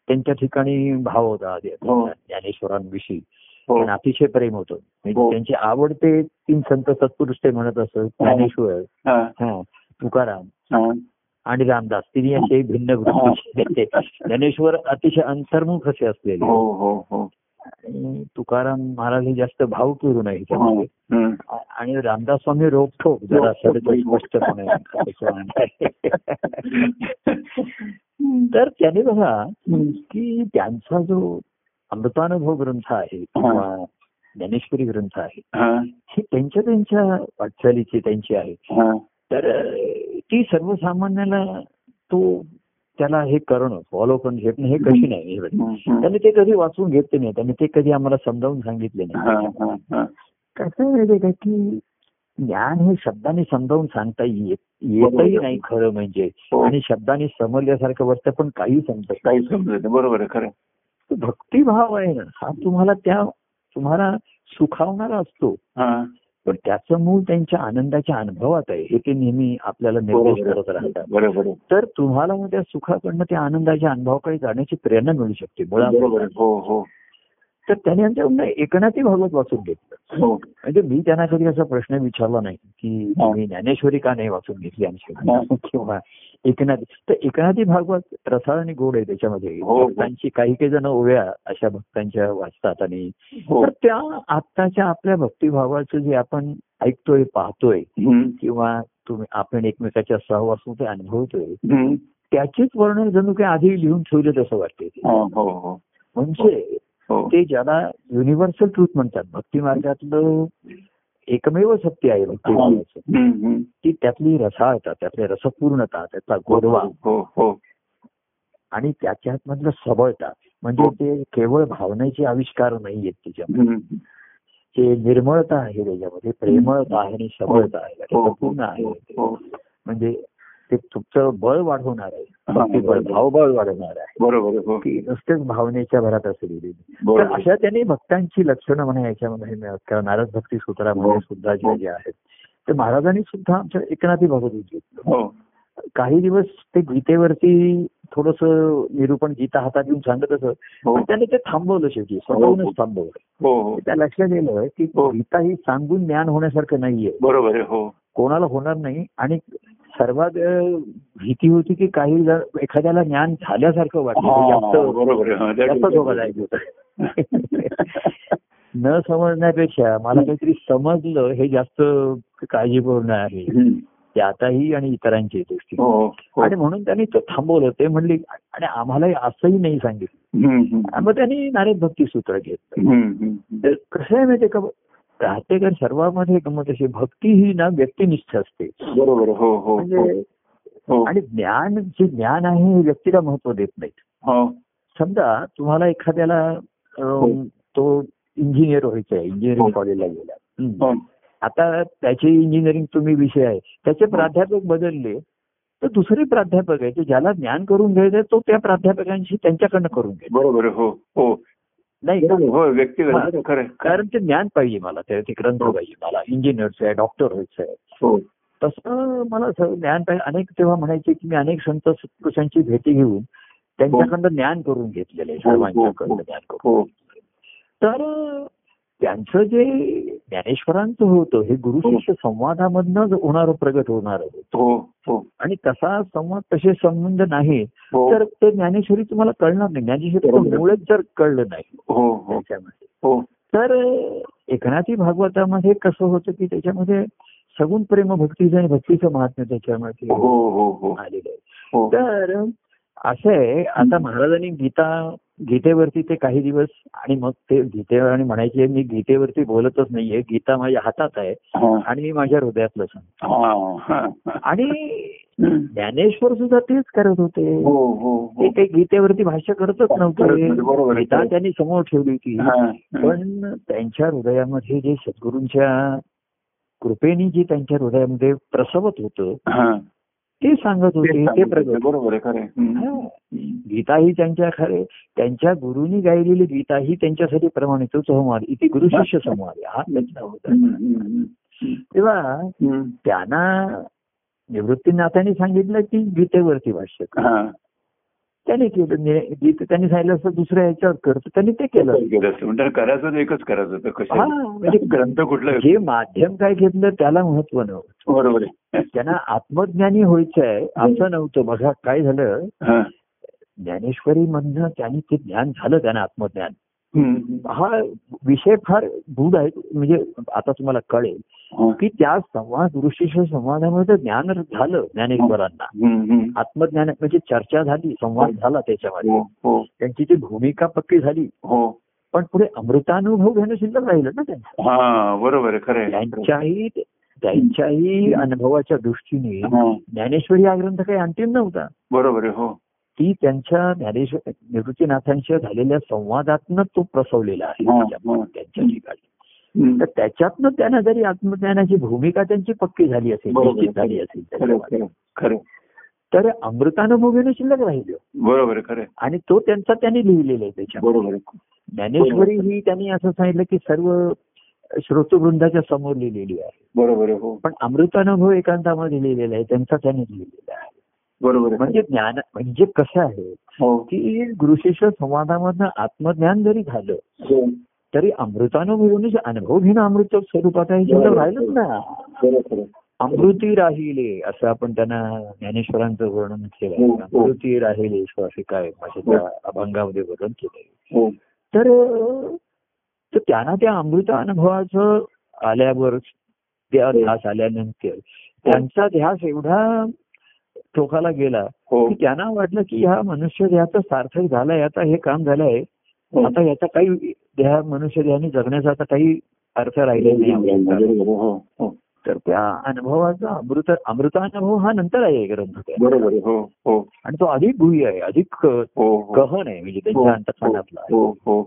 त्यांच्या ठिकाणी भाव होता ज्ञानेश्वरांविषयी, पण अतिशय प्रेम होतं. त्यांची आवडते तीन संत सत्पुरुष ते म्हणत असत, ज्ञानेश्वर, तुकाराम आणि रामदास. तिने असे भिन्न गोष्टी. ज्ञानेश्वर अतिशय अंतर्मुख असे असलेले, तुकाराम महाराज हे जास्त भाव करून आहे आणि रामदास स्वामी रोखोक जरा गोष्ट म्हणून. तर त्याने बघा की त्यांचा जो अमृतानुभव ग्रंथ आहे किंवा ज्ञानेश्वरी ग्रंथ आहे हे त्यांच्या त्यांच्या वाटचालीची त्यांची आहे. तर ती सर्वसामान्याला तो त्याला हे करणं फॉलो करणं घेणं हे कशी नाही. त्यांनी ते कधी वाचून घेतले नाही, त्यांनी ते कधी आम्हाला समजावून सांगितले नाही. कसं माहिती का की ज्ञान हे शब्दाने समजावून सांगता येत येतही नाही खरं म्हणजे, आणि शब्दाने समजल्यासारखं वाटतं पण काही समजत काही समजत. बरोबर आहे, खरं. भक्तिभाव आहे ना हा तुम्हाला त्या तुम्हाला सुखावणारा असतो, पण त्याचं मूळ त्यांच्या आनंदाच्या अनुभवात आहे हे ते नेहमी आपल्याला निर्देश करत राहतात. बरोबर. तर तुम्हाला मग त्या सुखाकडनं त्या आनंदाच्या अनुभवाकडे जाण्याची प्रेरणा मिळू शकते मुळात. तर त्याने आमच्या एकनाथी भागवत वाचून घेतलं. म्हणजे मी त्यांना कधी असा प्रश्न विचारला नाही की मी ज्ञानेश्वरी का नाही वाचून घेतली आमची किंवा एकनाथी. तर एकनाथी भागवत रसाळ आणि गोड आहे, त्याच्यामध्ये भक्तांची काही काही जण ओव्या अशा भक्तांच्या वाचतात. आणि तर त्या आत्ताच्या आपल्या भक्तिभावाचं जे आपण ऐकतोय पाहतोय किंवा तुम्ही आपण एकमेकाच्या सहवासून ते अनुभवतोय त्याचेच वर्णन जणू काही आधी लिहून ठेवले तसं वाटते. म्हणजे ते ज्याला युनिव्हर्सल ट्रूथ म्हणतात भक्ती मार्गातलं एकमेव सत्य आहे भक्ती मार्गाचं, ती त्यातली रसाळता त्यातली रसपूर्णता त्यातला गोडवा आणि त्याच्यात मधलं सबळता. म्हणजे ते केवळ भावनेचे आविष्कार नाहीयेत त्याच्यामध्ये, ते निर्मळता आहे त्याच्यामध्ये, प्रेमळता आहे आणि सबळता आहे, पूर्ण आहे. म्हणजे ते तुमचं बळ वाढवणार आहे, बळ भावबळ वाढवणार आहे. बरोबर. नुसतेच भावनेच्या भरात असलेली तर अशा त्याने भक्तांची लक्षणं म्हणा याच्यामध्ये मिळत. कारण नारद भक्ती सूत्रामध्ये सुद्धा जे जे आहेत ते महाराजांनी सुद्धा आमच्या एकनाथी भागवत घेतलं. काही दिवस ते गीतेवरती थोडस निरूपण गीता हातात घेऊन सांगत असत, पण त्याने ते थांबवलं शेवटी, स्वतःहूनच थांबवलं. त्या लक्षात गेलं की गीता ही सांगून ज्ञान होण्यासारखं नाहीये. बरोबर. कोणाला होणार नाही. आणि सर्वात भीती होती की काही जर एखाद्याला ज्ञान झाल्यासारखं वाटलं जास्त धोका जायचं होतं. न समजण्यापेक्षा मला काहीतरी समजलं हे जास्त काळजीपूर्ण आहे त्यातही आणि इतरांची दृष्टी. आणि म्हणून त्यांनी ते थांबवलं. ते म्हणले आणि आम्हालाही असंही नाही सांगितलं. मग त्यांनी नारद भक्ती सूत्र घेतलं. तर कसं आहे माहिती का, राहते कारण सर्वांमध्ये गमत अशी भक्ती ही ना व्यक्तिनिष्ठ असते. बरोबर. म्हणजे आणि ज्ञान जे ज्ञान आहे हे व्यक्तीला महत्व देत नाहीत. समजा तुम्हाला एखाद्याला तो इंजिनियर व्हायचा आहे, इंजिनिअरिंग कॉलेजला गेला, आता त्याचे इंजिनिअरिंग तुम्ही विषय आहे त्याचे प्राध्यापक बदलले तर दुसरे प्राध्यापक आहे ज्याला ज्ञान करून घ्यायचं तो त्या प्राध्यापकांशी त्यांच्याकडनं करून घ्यायचं. बरोबर. हो हो नाही कारण ते ज्ञान पाहिजे मला, ते ग्रंथ पाहिजे मला, इंजिनियरचं आहे, डॉक्टर व्हायचं आहे, तसं मला ज्ञान पाहिजे. अनेक तेव्हा म्हणायचे की मी अनेक संत सत्पुरुषांची भेटी घेऊन त्यांच्याकडनं ज्ञान करून घेतलेलं आहे, सर्वांच्याकडनं ज्ञान करून. तर त्यांचं जे ज्ञानेश्वरांचं होतं हे गुरु शिष्य संवादामधनच होणार प्रगट होणार होतं. आणि तसा संवाद तसे संबंध नाही तर ते ज्ञानेश्वरी तुम्हाला कळणार नाही. ज्ञानेश्वरी मुळेच जर कळलं नाही त्याच्यामध्ये तर एकनाथी भागवतामध्ये कसं होतं की त्याच्यामध्ये सगुण प्रेम भक्तीचं आणि भक्तीचं महात्म्य त्याच्यामध्ये आलेलं आहे. तर असं आहे आता महाराजांनी गीता गीतेवरती ते काही दिवस आणि मग ते गीतेवर आणि म्हणायचे मी गीतेवरती बोलतच नाहीये, गीता माझ्या हातात आहे आणि मी माझ्या हृदयातलं सांगतो. आणि ज्ञानेश्वर सुद्धा तेच करत होते, ते काही गीतेवरती भाष्य करतच नव्हते, गीता त्यांनी समोर ठेवली होती. पण त्यांच्या हृदयामध्ये जे सद्गुरूंच्या कृपेने जे त्यांच्या हृदयामध्ये प्रसवत होतं ते सांगत होते, ते प्रगत. बरोबर. गीता ही त्यांच्या खरे त्यांच्या गुरुनी गायलेली गीता ही त्यांच्यासाठी प्रमाणित संवाद इथे गुरु शिष्य संवाद हा त्यांचा होता. तेव्हा त्यांना निवृत्तीनाथांनी सांगितलं की गीतेवरती भाष्य कर, त्याने केलं. गीत त्यांनी सांगितलं असं दुसऱ्या ह्याच्यावर करतो, त्यांनी ते केलं. करायचं एकच करायचं म्हणजे ग्रंथ कुठलं हे माध्यम काय घेतलं त्याला महत्व नव्हतं. बरोबर. त्यांना आत्मज्ञानी व्हायचंय असं नव्हतं. बघा काय झालं ज्ञानेश्वरी म्हणणं त्यांनी ते ज्ञान झालं त्यांना आत्मज्ञान. हा विषय फार गूढ आहे म्हणजे आता तुम्हाला कळेल की त्या संवाद ऋषीच्या संवादामध्ये ज्ञान झालं ज्ञानेश्वरांना, आत्मज्ञान म्हणजे चर्चा झाली, संवाद झाला, त्याच्यामध्ये त्यांची ती भूमिका पक्की झाली. पण पुढे अमृतानुभव घेणं शिल्लक राहिलं ना त्यांना. बरोबर. त्यांच्याही त्यांच्याही अनुभवाच्या दृष्टीने ज्ञानेश्वरी हा ग्रंथ काही अंतिम नव्हता. बरोबर. हो ती त्यांच्या ज्ञानेश्वर निवृत्तीनाथांशी झालेल्या संवादातनं तो प्रसवलेला आहे त्यांच्या ठिकाणी. तर त्याच्यातनं त्यांना जरी आत्मज्ञानाची भूमिका त्यांची पक्की झाली असेल निश्चित झाली असेल खरं तर अमृतानुभूमीने शिल्लक राहिलो बरोबर खरं. आणि तो त्यांचा त्यांनी लिहिलेला आहे त्याच्याबरोबर ज्ञानेश्वरी ही त्यांनी असं सांगितलं की सर्व श्रोतृवृंदाच्या समोर लिहिलेली आहे बरोबर हो. पण अमृतानुभव एकांतामध्ये लिहिलेला आहे त्यांचा त्यांनीच लिहिलेला आहे बरोबर. म्हणजे ज्ञान म्हणजे कसं आहे की गुरु शिष्य संवादामधनं आत्मज्ञान जरी झालं तरी अमृतानुभव अनुभव घेणं अमृत स्वरूपात राहिलंच ना. अमृती राहिले असं आपण त्यांना ज्ञानेश्वरांचं वर्णन केलं अमृती राहिले असे काय माझ्या अभंगामध्ये वर्णन केलंय. तर त्यांना त्या अमृत अनुभवाचं आल्यावर त्या ध्यास आल्यानंतर त्यांचा ध्यास एवढा टोकाला गेला की त्यांना वाटलं की हा मनुष्य देहाचा सार्थक झालाय आता हे काम झालंय आता याचा काही देहा मनुष्य देहाने जगण्याचा आता काही अर्थ राहिलेला नाही. तर त्या अनुभवाचा अमृत अमृतानुभव हा नंतर आहे ग्रंथ आणि तो अधिक गुह्य आहे अधिक गहन आहे म्हणजे त्यांच्या अंतःकरणातला.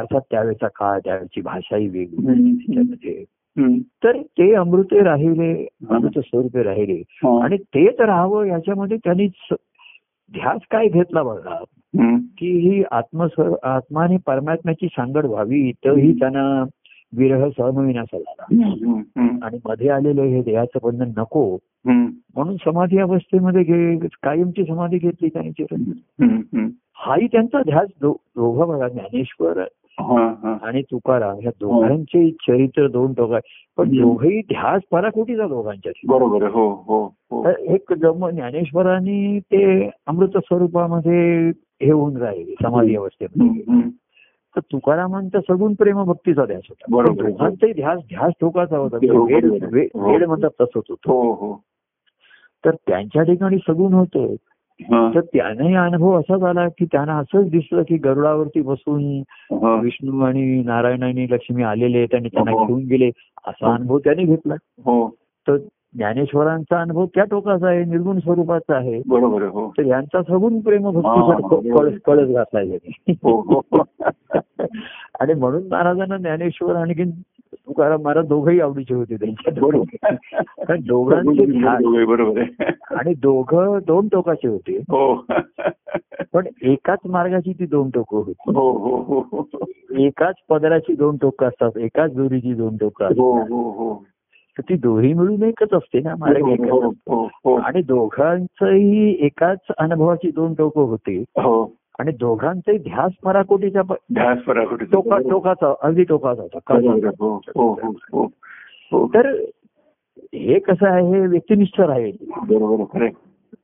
अर्थात त्यावेळेचा काळ त्यावेळेची भाषाही वेगळी. तर ते अमृते राहिले अमृत स्वरूपे राहिले आणि तेच राहावं याच्यामध्ये त्यांनी ध्यास काय घेतला बघा की ही आत्मस्व आत्माने परमात्म्याची सांगड व्हावी तर ही त्यांना विरह सहमविनासा झाला आणि मध्ये आलेलं हे देहाचं बंधन नको म्हणून समाधी अवस्थेमध्ये कायमची समाधी घेतली त्यांनी चिरंजीव. हाही त्यांचा ध्यास दोघा बघा ज्ञानेश्वर आणि तुकाराम ह्या दोघांचे चरित्र दोन टोका पण दोघही ध्यास पराकोटीचा दोघांच्या बरोबर हो हो. एक जम ज्ञानेश्वरांनी ते अमृत स्वरूपामध्ये हे होऊन राहिले समाधी अवस्थेमध्ये तर तुकारामांचा सगुण प्रेम भक्तीचा ध्यास होता बरोबर. दोघांचाही ध्यास ध्यास टोकाचा होता वेड म्हणतात तसंच होतो. तर त्यांच्या ठिकाणी सगुण होते तर त्यानाही अनुभव असा झाला की त्यांना असंच दिसलं की गरुडावरती बसून विष्णू आणि नारायण आणि लक्ष्मी आलेले त्यांनी त्यांना घेऊन गेले असा अनुभव त्यांनी घेतला. तर ज्ञानेश्वरांचा अनुभव त्या टोकाचा आहे निर्गुण स्वरूपाचा आहे बरोबर. तर यांचा सगुण प्रेम भक्तीचा कळस घातला त्यांनी आणि म्हणून महाराजांना ज्ञानेश्वर आणखी तुकाराम महाराज दोघंही आवडीचे होते त्यांच्या कारण दोघांचे बरोबर आणि दोघं दोन टोकाचे होते पण एकाच मार्गाची ती दोन टोकं होती एकाच पदराची दोन टोकं असतात एकाच दोरीची दोन टोकं असतात. तर ती दोरी मिळून एकच असते ना मार्ग एकच आणि दोघांचंही एकाच अनुभवाची दोन टोकं होते आणि दोघांचाही ध्यास पराकोटीचा ध्यास पराकोटी टोका टोकाचा अगदी टोकाचा होता. तर हे कसं आहे हे व्यक्तिनिष्ठ राहील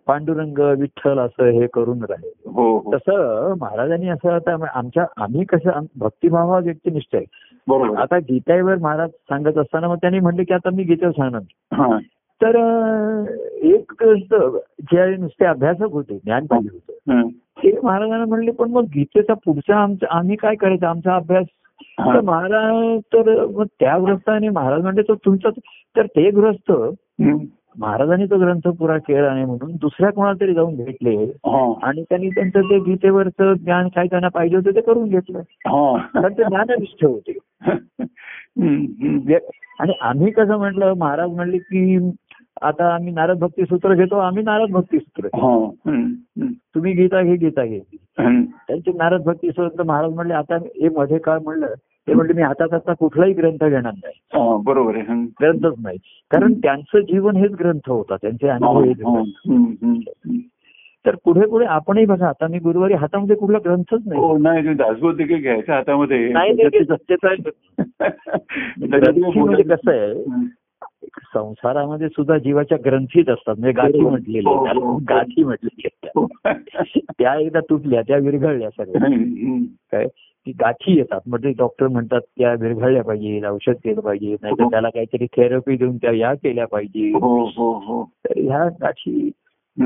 पांडुरंग विठ्ठल असं हे करून राहील तसं महाराजांनी असं आता आमच्या आम्ही कसं भक्तिभाव हा व्यक्तिनिष्ठ आहे. आता गीतेवर महाराज सांगत असताना मग त्यांनी म्हणले की आता मी गीतेवर सांगणार तर एक जे नुसते अभ्यासक होते ज्ञान पाहिजे होतं ते महाराजांना म्हणले पण मग गीतेचा पुढचा आमचा आम्ही काय करायचं आमचा अभ्यास तर महाराज तर मग त्या ग्रस्ताने महाराज म्हणले तो तुमचा तर ते ग्रस्त महाराजांनी तो ग्रंथ पुरा केला नाही म्हणून दुसऱ्या कोणाला तरी जाऊन भेटले आणि त्यांनी त्यांचं ते गीतेवरचं ज्ञान काय त्यांना पाहिजे होतं ते करून घेतलं कारण ते ज्ञाननिष्ठ होते. आणि आम्ही कसं म्हटलं महाराज म्हणले की आता आम्ही नारद भक्ती सूत्र घेतो आम्ही नारद भक्ती सूत्र तुम्ही गीता घे गीता घे त्यांचे नारद भक्ती सूत्र महाराज म्हणले आता हे मध्ये काळ म्हणलं ते म्हणले मी हातात आता कुठलाही ग्रंथ घेणार नाही बरोबर ग्रंथच नाही कारण त्यांचं जीवन हेच ग्रंथ होता त्यांचे अनुभव हेच ग्रंथ. तर पुढे पुढे आपणही बघा आता मी गुरुवारी हातामध्ये कुठला ग्रंथच नाही दासबोध देखील घ्यायचा हातामध्ये नाही. कसं आहे संसारामध्ये सुद्धा जीवाच्या ग्रंथीत असतात म्हणजे गाठी म्हटलेली गाठी म्हटलेली असतात त्या एकदा तुटल्या त्या विरघळल्या सगळ्या काय की गाठी येतात म्हणजे डॉक्टर म्हणतात त्या विरघळल्या पाहिजे औषध केलं पाहिजे नाही तर त्याला काहीतरी थेरपी देऊन त्या या केल्या पाहिजे. तर ह्या गाठी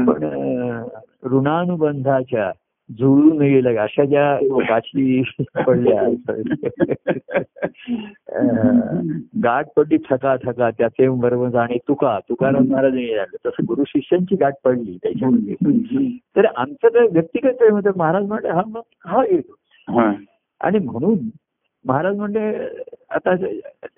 पण ऋणानुबंधाच्या जुळून येईल अशा ज्या गाठी पडल्या गाठपट्टी थका थका त्याचे बरोबर जाणे तुका तुकाराम महाराज झालं तसं गुरु शिष्यांची गाठ पडली त्याच्यामध्ये. तर आमचं काय व्यक्तिगत प्रेम होतं. महाराज म्हणले हा मग हा येतो आणि म्हणून महाराज म्हणले आता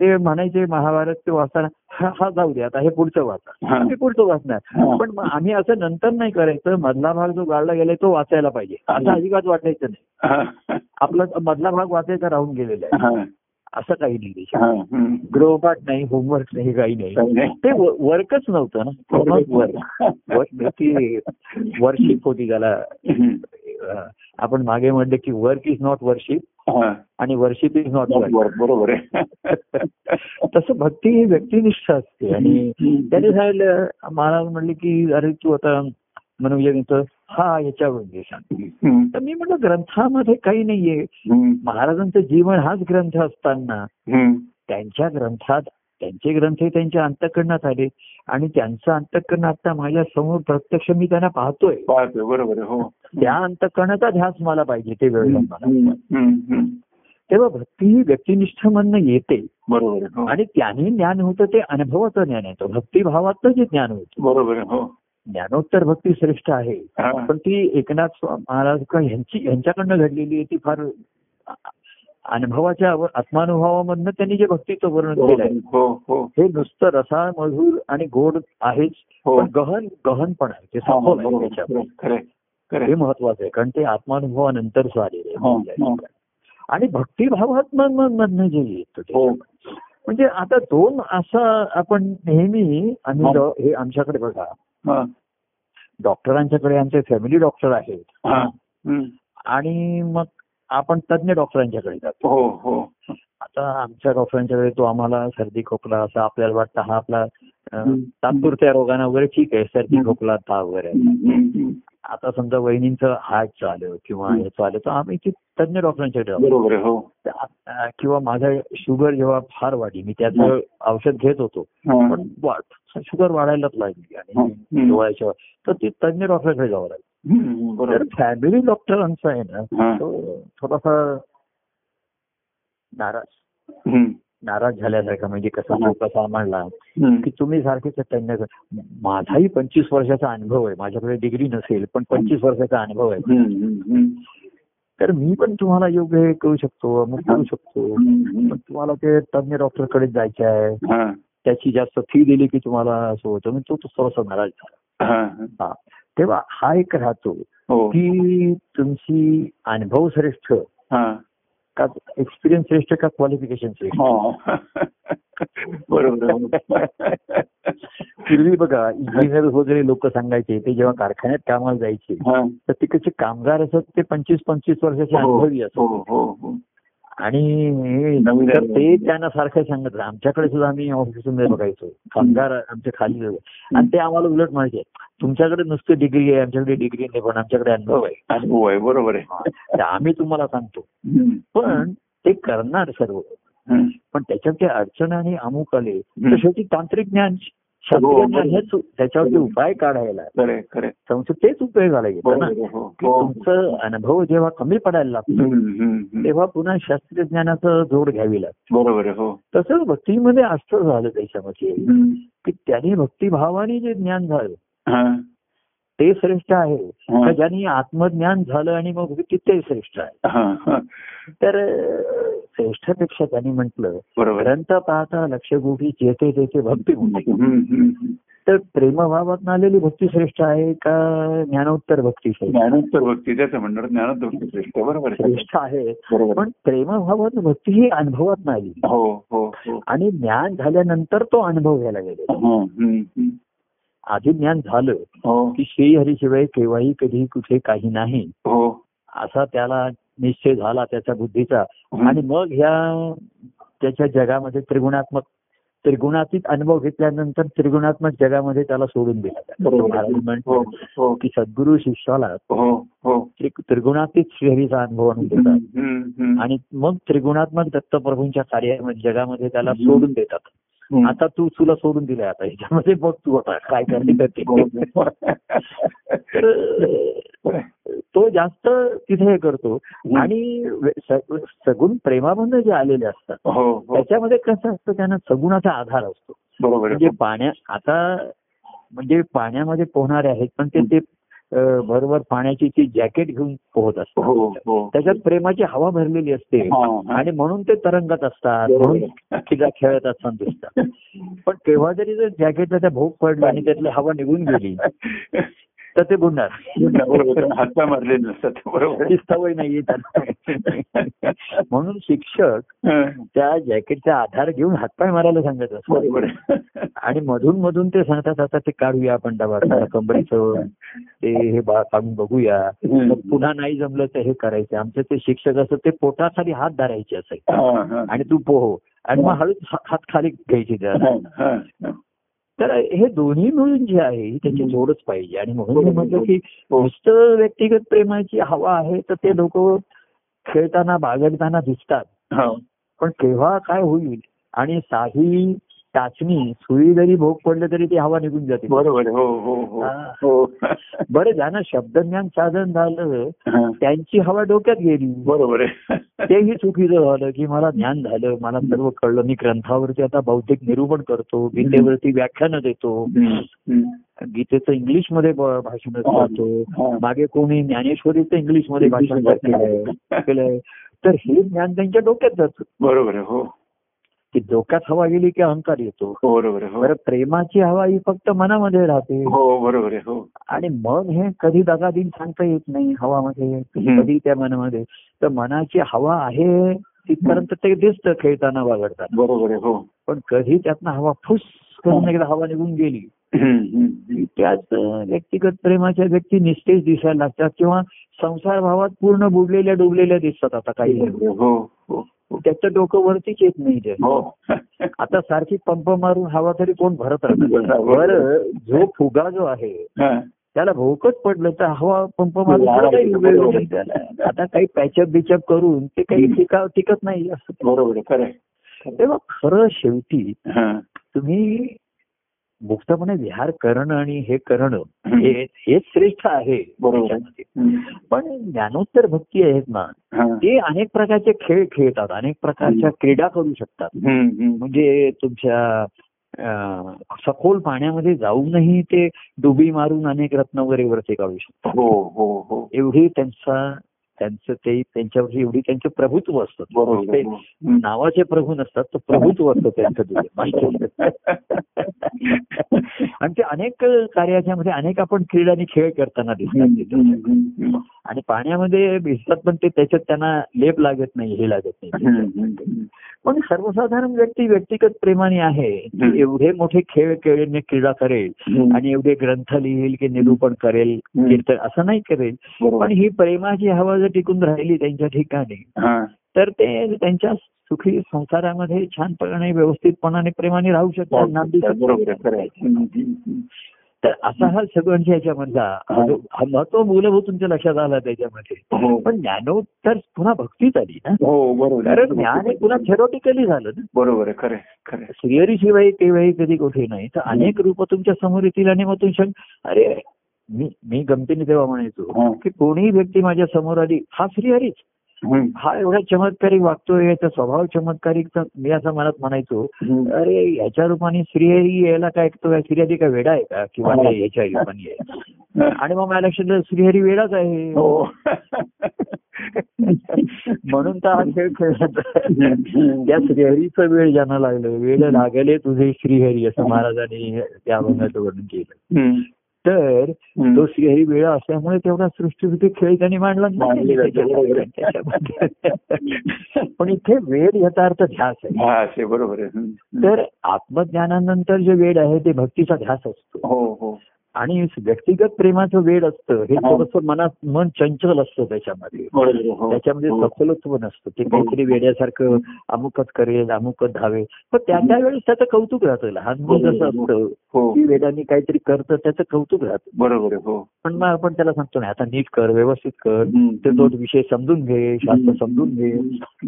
ते म्हणायचे महाभारत ते वाचताना हा हा जाऊ दे आता हे पुढचं वाचा हे पुढचं वाचणार पण आम्ही असं नंतर नाही करायचं मधला भाग जो गाळला गेलाय तो वाचायला पाहिजे असं अजिबात वाटायचं नाही. आपला मधला भाग वाचायचा राहून गेलेला आहे असं काही नाही. गृहपाठ नाही होमवर्क नाही काही नाही ते वर्कच नव्हतं ना. वर्क वर्शिप होती त्याला. आपण मागे म्हटलं की वर्क इज नॉट वर्शिप आणि वर्शिप इज नॉट वर्क. बरोबर आहे. तसं भक्ती ही व्यक्तिनिष्ठ असते. आणि त्याने सांगितलं महाराज म्हणले की अरे तू आता म्हणून हा याच्यावर जे सांग तर मी म्हटलं ग्रंथामध्ये काही नाहीये. महाराजांचं जीवन हाच ग्रंथ असताना त्यांच्या ग्रंथात त्यांचे ग्रंथ त्यांच्या अंतःकरणात आले आणि त्यांचं अंतःकरण आता माझ्या समोर प्रत्यक्ष मी त्यांना पाहतोय. बरोबर. त्या अंतःकरणाचा ध्यास मला पाहिजे ते वेळेला मला. तेव्हा भक्ती ही व्यक्तिनिष्ठ म्हणणं येते. बरोबर. आणि त्यांनी ज्ञान होतं ते अनुभवाचं ज्ञान येतं भक्तिभावाचं जे ज्ञान होतं. बरोबर. ज्ञानोत्तर भक्ती श्रेष्ठ आहे पण ती एकनाथ महाराज यांची यांच्याकडनं घडलेली आहे. ती फार अनुभवाच्या आत्मानुभवामधनं त्यांनी जे भक्तीचं वर्णन केलं आहे हे नुसतं रसाळ मधुर आणि गोड आहेच पण गहन गहन पण आहे ते सखोल आहे त्याच्यावर. हे महत्वाचं आहे कारण ते आत्मानुभवानंतरच आलेले आहे. आणि भक्तिभावात्मधनं जे येतं ते म्हणजे आता दोन असं आपण नेहमी आम्ही हे आमच्याकडे बघा डॉक्टरांच्याकडे आमचे फॅमिली डॉक्टर आहेत आणि मग आपण तज्ञ डॉक्टरांच्याकडे जातो. आता आमच्या डॉक्टरांच्याकडे तो आम्हाला सर्दी खोकला असं आपल्याला वाटतं हा आपला तात्पुरत्या रोगांना वगैरे ठीक आहे सर्दी खोकला ताप वगैरे. आता समजा वहिनींचं हार्टचं आलं किंवा याचं आलं तर आम्ही ते तज्ञ डॉक्टरांच्याकडे जातो. किंवा माझा शुगर जेव्हा फार वाढली मी त्याचं औषध घेत होतो पण शुगर वाढायलाच लागली आणि डोळ्याच्या तर ते तज्ञ डॉक्टरकडे जावं लागेल. तर फॅमिली डॉक्टरांचा आहे ना तो थोडासा नाराज नाराज झाल्यासारखा म्हणजे कसं कसा मांडला की तुम्ही सारखेच तज्ञ. माझाही पंचवीस वर्षाचा अनुभव आहे. माझ्याकडे डिग्री नसेल पण पंचवीस वर्षाचा अनुभव आहे. तर मी पण तुम्हाला योग्य हे करू शकतो मग करू शकतो पण तुम्हाला ते तज्ञ डॉक्टरकडे जायचे आहे त्याची जास्त फी दिली की तुम्हाला असं होतं म्हणजे तो थोडासा नाराज झाला. तेव्हा हा एक राहतो की तुमची अनुभव श्रेष्ठ का एक्सपिरियन्स श्रेष्ठ का क्वालिफिकेशन श्रेष्ठ. बरोबर. पूर्वी बघा इंजिनियर वगैरे लोक सांगायचे ते जेव्हा कारखान्यात कामाला जायचे तर तिकडचे कामगार असत ते पंचवीस पंचवीस वर्षाचे अनुभवी असत आणि ते त्यांना सारखं सांगत राहा. आमच्याकडे सुद्धा आम्ही ऑफिसमध्ये बघायचो कामगार आमच्या खाली आणि ते आम्हाला उलट म्हणायचे तुमच्याकडे नुसती डिग्री आहे आमच्याकडे डिग्री नाही पण आमच्याकडे अनुभव आहे अनुभव आहे. बरोबर आहे. आम्ही तुम्हाला सांगतो पण ते करणार सर्व पण त्याच्यात ते अडचण आणि अमुक आले तर शेवटी तांत्रिक ज्ञान त्याच्यावरती उपाय काढायला तुमचं तेच उपयोग घालायचं. तुमचं अनुभव जेव्हा कमी पडायला लागतो तेव्हा पुन्हा शास्त्रीय ज्ञानाचा जोड घ्यावी लागते. बरोबर. तसंच भक्तीमध्ये असं झालं त्याच्यामध्ये की त्याने भक्तिभावाने जे ज्ञान झालं ते श्रेष्ठ आहे ज्यांनी आत्मज्ञान झालं आणि मग ते श्रेष्ठ आहे. तर श्रेष्ठापेक्षा त्यांनी म्हटलं ग्रंथ पाहता लक्ष गोडी जेथे तेथे भक्ती म्हणते. तर प्रेमभावात आलेली भक्ती श्रेष्ठ आहे का ज्ञानोत्तर भक्ती श्रेष्ठ. ज्ञानोत्तर भक्ती त्याचं म्हणणार ज्ञानोत्तर भक्ती श्रेष्ठ. बरोबर. श्रेष्ठ आहे पण प्रेमभावात भक्ती ही अनुभवात आली आणि ज्ञान झाल्यानंतर तो अनुभव घ्यायला गेला. आधी ज्ञान झालं की श्री हरीशिवाय केव्हाही कधी कुठे काही नाही असा त्याला निश्चय झाला त्याच्या बुद्धीचा आणि मग ह्या त्याच्या जगामध्ये त्रिगुणात्मक त्रिगुणातीत अनुभव घेतल्यानंतर त्रिगुणात्मक जगामध्ये त्याला सोडून दिला की सद्गुरू शिष्याला त्रिगुणातीत श्रीहरीचा अनुभव आणून देतात आणि मग त्रिगुणात्मक दत्तप्रभूंच्या कार्यामध्ये जगामध्ये त्याला सोडून देतात. आता तू तुला सोडून दिलं आता ह्याच्यामध्ये बघ तू आता काय करते. तो जास्त तिथे हे करतो. आणि सगुण प्रेमाबंध जे आलेले असतात त्याच्यामध्ये कसं असतं, त्यांना सगुणाचा आधार असतो. म्हणजे पाण्या आता म्हणजे पाण्यामध्ये पोहणारे आहेत पण ते भरभर पाण्याची ती जॅकेट घेऊन पोहत असतात, त्याच्यात प्रेमाची हवा भरलेली असते आणि म्हणून ते तरंगत असतात, म्हणून तिला खेळत असताना दिसतात. पण केव्हा जरी जर जॅकेटला त्या भोग पडला आणि त्यातली हवा निघून गेली तर ते बुडणार, सवय नाहीये त्यांना. म्हणून शिक्षक त्या जॅकेटचा आधार घेऊन हातपाय मारायला सांगत असतात आणि मधून मधून ते सांगतात आता ते काढूया आपण डबा कंबरीचं ते हे काढून बघूया, पुन्हा नाही जमलं तर हे करायचं. आमचे ते शिक्षक असं ते पोटाखाली हात धरायचे असायचे आणि तू पोहो आणि मग हळूच हात खाली घ्यायचे त्या. तर हे दोन्ही मिळून जे आहे त्याची जोडच पाहिजे. आणि म्हणून मी म्हटलं की नुसतं व्यक्तिगत प्रेमाची हवा आहे तर ते लोक खेळताना बागडताना दिसतात, पण केव्हा काय होईल आणि साही टाचणी सुई जरी भोग पडले तरी ती हवा निघून जाते. बरोबर, बरं ज्यांना शब्दज्ञान साधन झालं त्यांची हवा डोक्यात गेली, बरोबर तेही चुकीचं झालं की मला ज्ञान झालं, मला सर्व कळलं, मी ग्रंथावरती आता बौद्धिक निरूपण करतो, गीतेवरती व्याख्यानं देतो, गीतेचं इंग्लिशमध्ये भाषण करतो, मागे कोणी ज्ञानेश्वरीचं इंग्लिशमध्ये भाषण केलंय, तर हे ज्ञान त्यांच्या डोक्यात जातं. बरोबर आहे हो, की डोक्यात हवा गेली की अहंकार येतो. बरोबर, बरं प्रेमाची हवा ही फक्त मनामध्ये राहते. हो बरोबर आहे हो. आणि मन हे कधी दगादिन सांगता येत नाही, हवामध्ये कधी त्या मनामध्ये, तर मनाची हवा आहे तिथपर्यंत ते दिसतं खेळताना वागडताना. बरोबर आहे हो. पण कधी त्यातनं हवा फुस करून एकदा हवा निघून गेली त्याच व्यक्तिगत प्रेमाच्या व्यक्ती निस्तेज दिसायला लागतात किंवा संसार भावात पूर्ण बुडलेल्या डुबलेल्या दिसतात. आता काही त्याचं डोकं वरतीच येत नाही. आता सारखी पंप मारून हवा तरी कोण भरत राहणार, बरं जो फुगा जो आहे त्याला भोकच पडलं तर हवा पंप मारून त्याला आता काही पॅचअप बिचअप करून ते काही टिकत नाही असं. बरोबर खरं. तेव्हा खरं शेवटी तुम्ही मुक्तपणे विहार करणं आणि हे करणं हे श्रेष्ठ आहे. पण ज्ञानोत्तर भक्ती आहेत ना ते अनेक प्रकारचे खेळ खेळतात, अनेक प्रकारच्या क्रीडा करू शकतात. म्हणजे तुमच्या सखोल पाण्यामध्ये जाऊनही ते डुबी मारून अनेक रत्न वगैरे वरती काढू शकतात. एवढी त्यांचा त्यांचं ते त्यांच्यावरती एवढी त्यांचं प्रभुत्व असतं. ते नावाचे प्रभू नसतात, तर प्रभुत्व असतं त्यांचं. आणि ते अनेक कार्याच्या मध्ये अनेक आपण क्रीडा आणि खेळ करताना दिसतात आणि पाण्यामध्ये भिजतात पण ते त्याच्यात त्यांना लेप लागत नाही, हे लागत नाही. पण सर्वसाधारण व्यक्ती व्यक्तिगत प्रेमाने आहे, एवढे मोठे खेळ खेळणे क्रीडा करेल आणि एवढे ग्रंथ लिहिल की निरूपण करेल कीर्तन असं नाही करेल, पण ही प्रेमाची हवा जर टिकून राहिली त्यांच्या ठिकाणी तर ते त्यांच्या सुखी संसारामध्ये छानपणे व्यवस्थितपणाने प्रेमाने राहू शकतात. तर असा हा सगळ्यांच्या याच्यामधला हा महत्व मूलभूत तुमच्या लक्षात आला त्याच्यामध्ये. पण ज्ञानोत्तर पुन्हा भक्तीत आली ना. हो बरोबर, कारण ज्ञान हे पुन्हा थेरॉटिकली झालं ना. बरोबर खरं खरं. श्रीहरीशिवाय तेव्हाही कधी कुठे नाही, तर अनेक रूप तुमच्या समोर येतील आणि मग तुमच्या अरे मी मी गमतीने तेव्हा म्हणायचो की कोणीही व्यक्ती माझ्या समोर आली हा श्रीहरीच, हा एवढा चमत्कारिक वागतोय, याचा स्वभाव चमत्कारिक, मी असं मनात म्हणायचो अरे याच्या रूपाने श्रीहरी यायला काय तो श्रीहरी काय वेडा आहे का किंवा याच्या रूपाने आहे. आणि मग माझ्या लक्षात श्रीहरी वेडाच आहे म्हणून तर हा खेळ खेळला. त्या श्रीहरीचं वेळ जाणं लागलं, वेळ लागले तुझे श्रीहरी असं महाराजांनी त्या अभंगाचं वर्णन केलं. तर तो श्रीहरी वेळा असल्यामुळे तेवढा सृष्टीभूती खेळ त्यांनी मांडला नाही, पण इथे वेळ याचा अर्थ ध्यास आहे. बरोबर. तर आत्मज्ञानानंतर जे वेळ आहे ते भक्तीचा ध्यास असतो आणि व्यक्तिगत प्रेमाचं वेळ असतं हे थोडंसं मनात मन चंचल असतं त्याच्यामध्ये, त्याच्यामध्ये सखोलत्व नसतं, ते काहीतरी वेड्यासारखं अमुकच करेल अमुकच धावेल. पण त्या त्यावेळेस त्याचं कौतुक राहतं. लहान मुलं जसं असतं की वेदांनी काहीतरी करतं त्याचं कौतुक राहतं. बरोबर हो. पण मग आपण त्याला सांगतो नाही आता नीट कर, व्यवस्थित कर, तर तो विषय समजून घे, शास्त्र समजून घे.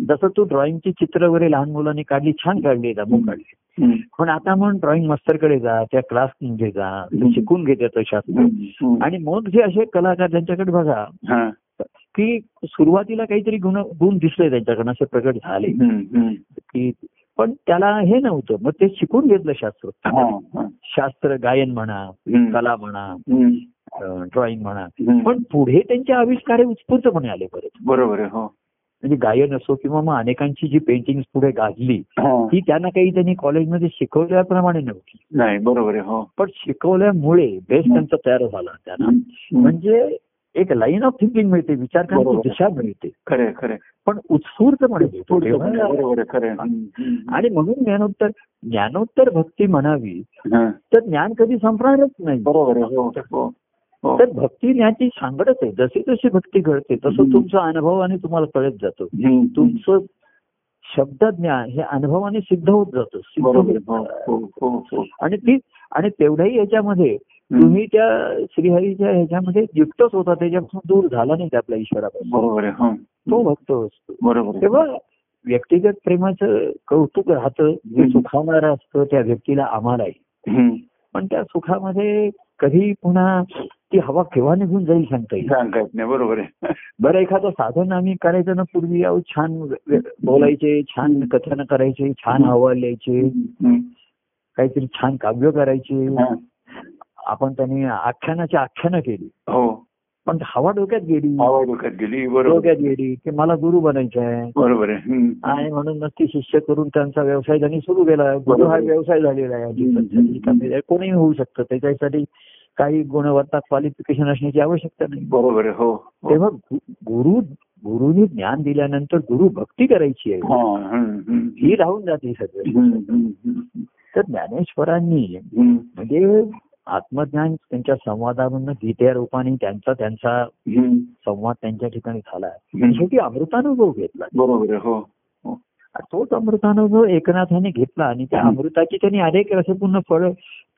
जसं तू ड्रॉइंगची चित्र वगैरे लहान मुलांनी काढली, छान काढली, दाबून काढली, पण आता मग ड्रॉइंग मास्टरकडे जा, त्या क्लास घे जा, शिकून घे त्याचं शास्त्र. आणि मग जे असे कलाकार त्यांच्याकडे बघा की सुरुवातीला काहीतरी गुण गुण दिसले त्यांच्याकडनं, असे प्रकट झाले की, पण त्याला हे नव्हतं, मग ते शिकून घेतलं शास्त्र. शास्त्र गायन म्हणा, कला म्हणा, ड्रॉइंग म्हणा, पण पुढे त्यांच्या आविष्कार उत्स्फूर्तपणे आले परत. बरोबर हो. म्हणजे गायन असो किंवा मग अनेकांची जी पेंटिंग पुढे गाजली ती त्यांना काही त्यांनी कॉलेजमध्ये शिकवल्याप्रमाणे नव्हती. नाही बरोबर हो. पण शिकवल्यामुळे बेस त्यांचा तयार झाला त्यांना, म्हणजे एक लाईन ऑफ थिंकिंग मिळते, विचारकांची दिशा मिळते. खरे खरे. पण उत्स्फूर्तपणे आणि म्हणून ज्ञानोत्तर ज्ञानोत्तर भक्ती म्हणावी तर ज्ञान कधी संपणारच नाही. बरोबर. तर भक्ती ज्ञानाची सांगडच आहे, जशी जशी भक्ती घडते तसं तुमचा अनुभवाने तुम्हाला कळत जातो, तुमचं शब्द ज्ञान हे अनुभवाने सिद्ध होत जातं. आणि ती आणि तेवढ्याही याच्यामध्ये तुम्ही त्या श्रीहरीच्या ह्याच्यामध्ये जितकंच होता त्याच्यापासून दूर झाला नाही आपल्या ईश्वरापासून. बरोबर. तो भक्त असतो. बरोबर. तेव्हा व्यक्तिगत प्रेमाचं कौतुक राहतं, जे सुखावणारं असतं त्या व्यक्तीला, आम्हालाही. पण त्या सुखामध्ये कधी पुन्हा ती हवा केव्हा निघून जाईल सांगता येईल, सांगता येत नाही. बरोबर आहे. बरं एखादं साधन आम्ही करायचं ना पूर्वी, अहो छान बोलायचे, छान कथन करायचे, छान अहवाल लिहायचे, काहीतरी छान काव्य करायचे, आपण त्यांनी आख्यानाची आख्यानं केली. हो. पण हवा डोक्यात गेली, हवा डोक्यात गेली. बरोबर. डोक्यात गेली की मला गुरु बनायचं आहे. बरोबर आहे. आणि म्हणून नक्की शिष्य करून त्यांचा व्यवसाय त्यांनी सुरू केला. गुरु हा व्यवसाय झालेला आहे, कोणीही होऊ शकतं, त्याच्यासाठी काही गुणवत्ता क्वालिफिकेशन असण्याची आवश्यकता नाही. बरोबर आहे. हो. तेव्हा गुरु गुरुनी ज्ञान दिल्यानंतर गुरु भक्ती करायची आहे, ही राहून जाते सगळं. तर ज्ञानेश्वरांनी म्हणजे आत्मज्ञान त्यांच्या संवादामधून गीतेच्या रूपाने त्यांचा त्यांचा संवाद त्यांच्या ठिकाणी झाला. शेवटी अमृतानुभव घेतला. बरोबर हो. तोच अमृतानुभव एकनाथाने घेतला आणि त्या अमृताची त्यांनी अनेक रसपूर्ण फळ,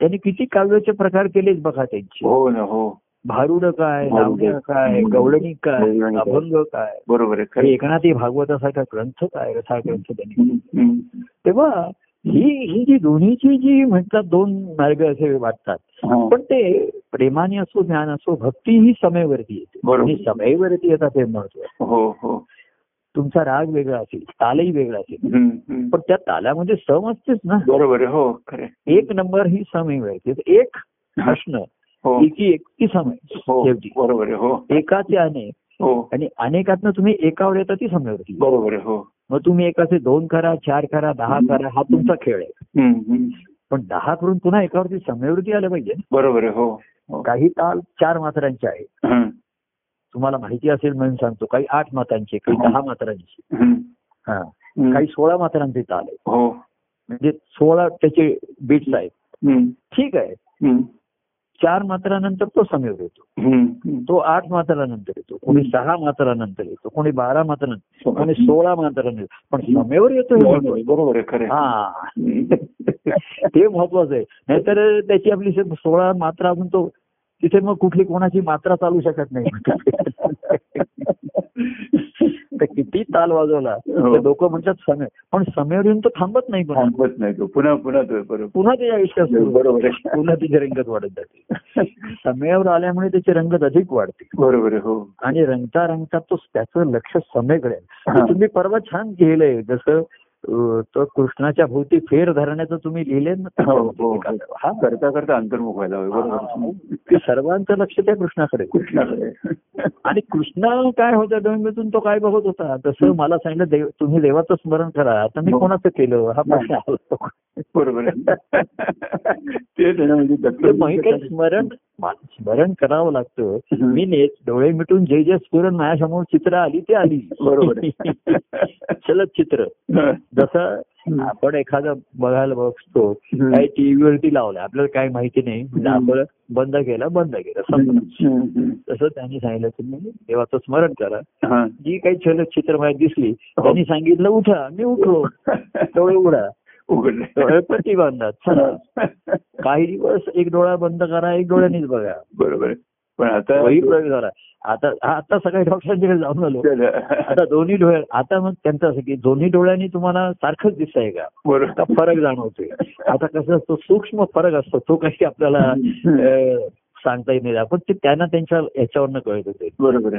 त्यांनी किती काव्याचे प्रकार केलेच बघा त्यांची. हो ना. हो. भारुड काय, लावण्या काय, गवळणी काय, अभंग काय. बरोबर. एकनाथी भागवतासारखा ग्रंथ काय, रसा ग्रंथ त्यांनी. तेव्हा ही ही जी दोन्हीची जी म्हणतात दोन मार्ग असे वाटतात, पण ते प्रेमाने असो, ज्ञान असो, भक्ती ही समयवरती येते. समयवरती येतात ते महत्व. हो हो. तुमचा राग वेगळा असेल, तालही वेगळा असेल, पण त्या तालामध्ये सम असतेच ना. बरोबर हो. एक नंबर ही समयवरती एक असणं, एकी एकटी समय शेवटी. बरोबर हो. एकाचे अनेक आणि अनेकातनं तुम्ही एकावर येतात ती समयवरती. बरोबर हो. मग तुम्ही एकाचे दोन करा, चार करा, दहा करा, हा तुमचा खेळ आहे. पण दहा करून पुन्हा एकावरती समयवरती आलं पाहिजे. बरोबर हो. काही ताल चार मात्रांचे आहेत, तुम्हाला माहिती असेल म्हणून सांगतो, काही आठ मात्रांचे, काही दहा मात्रांचे, हा काही सोळा मात्रांचे ताल आहे, म्हणजे सोळा त्याचे बीट्स आहेत. ठीक आहे. चार मात्रानंतर तो समयवर येतो, तो आठ मात्रानंतर येतो, कोणी सहा मात्रानंतर येतो, कोणी बारा मात्रानंतर, कोणी सोळा मात्रानंतर, पण समयवर येतो. बरोबर. हा ते महत्वाचं आहे. नाहीतर त्याची आपली सोळा मात्रा अजून तो तिथे मग कुठली कोणाची मात्रा चालू शकत नाही. तर किती ताल वाजवला लोक म्हणतात समय, पण समयवर येऊन तो थांबत नाही, थांबत नाही तो, पुन्हा पुन्हा पुन्हा त्याच्या आयुष्यात. बरोबर. पुन्हा त्याची रंगत वाढत जाते. समयावर आल्यामुळे त्याची रंगत अधिक वाढते. बरोबर हो. आणि रंगता रंगता तो त्याचं लक्ष समयकडे. तुम्ही परवा छान केलंय, जसं तो कृष्णाच्या भोवती फेर धरण्याचं तुम्ही लिहिले ना, हा करता करता अंतर्मुख व्हायला हवं. सर्वांचं लक्ष त्या कृष्णाकडे, कृष्णाकडे. आणि कृष्ण काय होता, डोंबेतून तो काय बघत होता, तसं मला सांगितलं देव तुम्ही देवाचं स्मरण करा, तर मी कोणाचं केलं हा प्रश्न आला. बरोबर. ते म्हणजे स्मरण स्मरण करावं लागतं. मी ने डोळे मिटून जे जे स्फुरण माझ्यासमोर चित्र आली ते आली. बरोबर. चलचित्र जसं आपण एखादं बघायला बघतो, काही टीव्हीवरती लावलं, आपल्याला काही माहिती नाही, आपण बंद केलं, बंद केलं समजून. तसं त्यांनी सांगितलं तुम्ही देवाचं स्मरण करा. जी काही चलचित्र मला दिसली, त्यांनी सांगितलं उठा, मी उठलो, डोळे उघडा, उघडले पट्टी बांधतात. काही दिवस एक डोळा बंद करा, एक डोळ्यानेच बघा. बरोबर. पण आता वही प्रयोग झाला. आता आता सगळ्या डॉक्टरांच्याकडे जाऊन आलो. आता दोन्ही डोळ्या, आता मग त्यांचं असं की दोन्ही डोळ्यांनी तुम्हाला सारखंच दिसतंय का? बरोबर. फरक जाणवतोय. आता कसं असतो, सूक्ष्म फरक असतो, तो काही आपल्याला सांगता येत नाही. आपण ते त्यांना त्यांच्या याच्यावरनं कळत होते. बरोबर.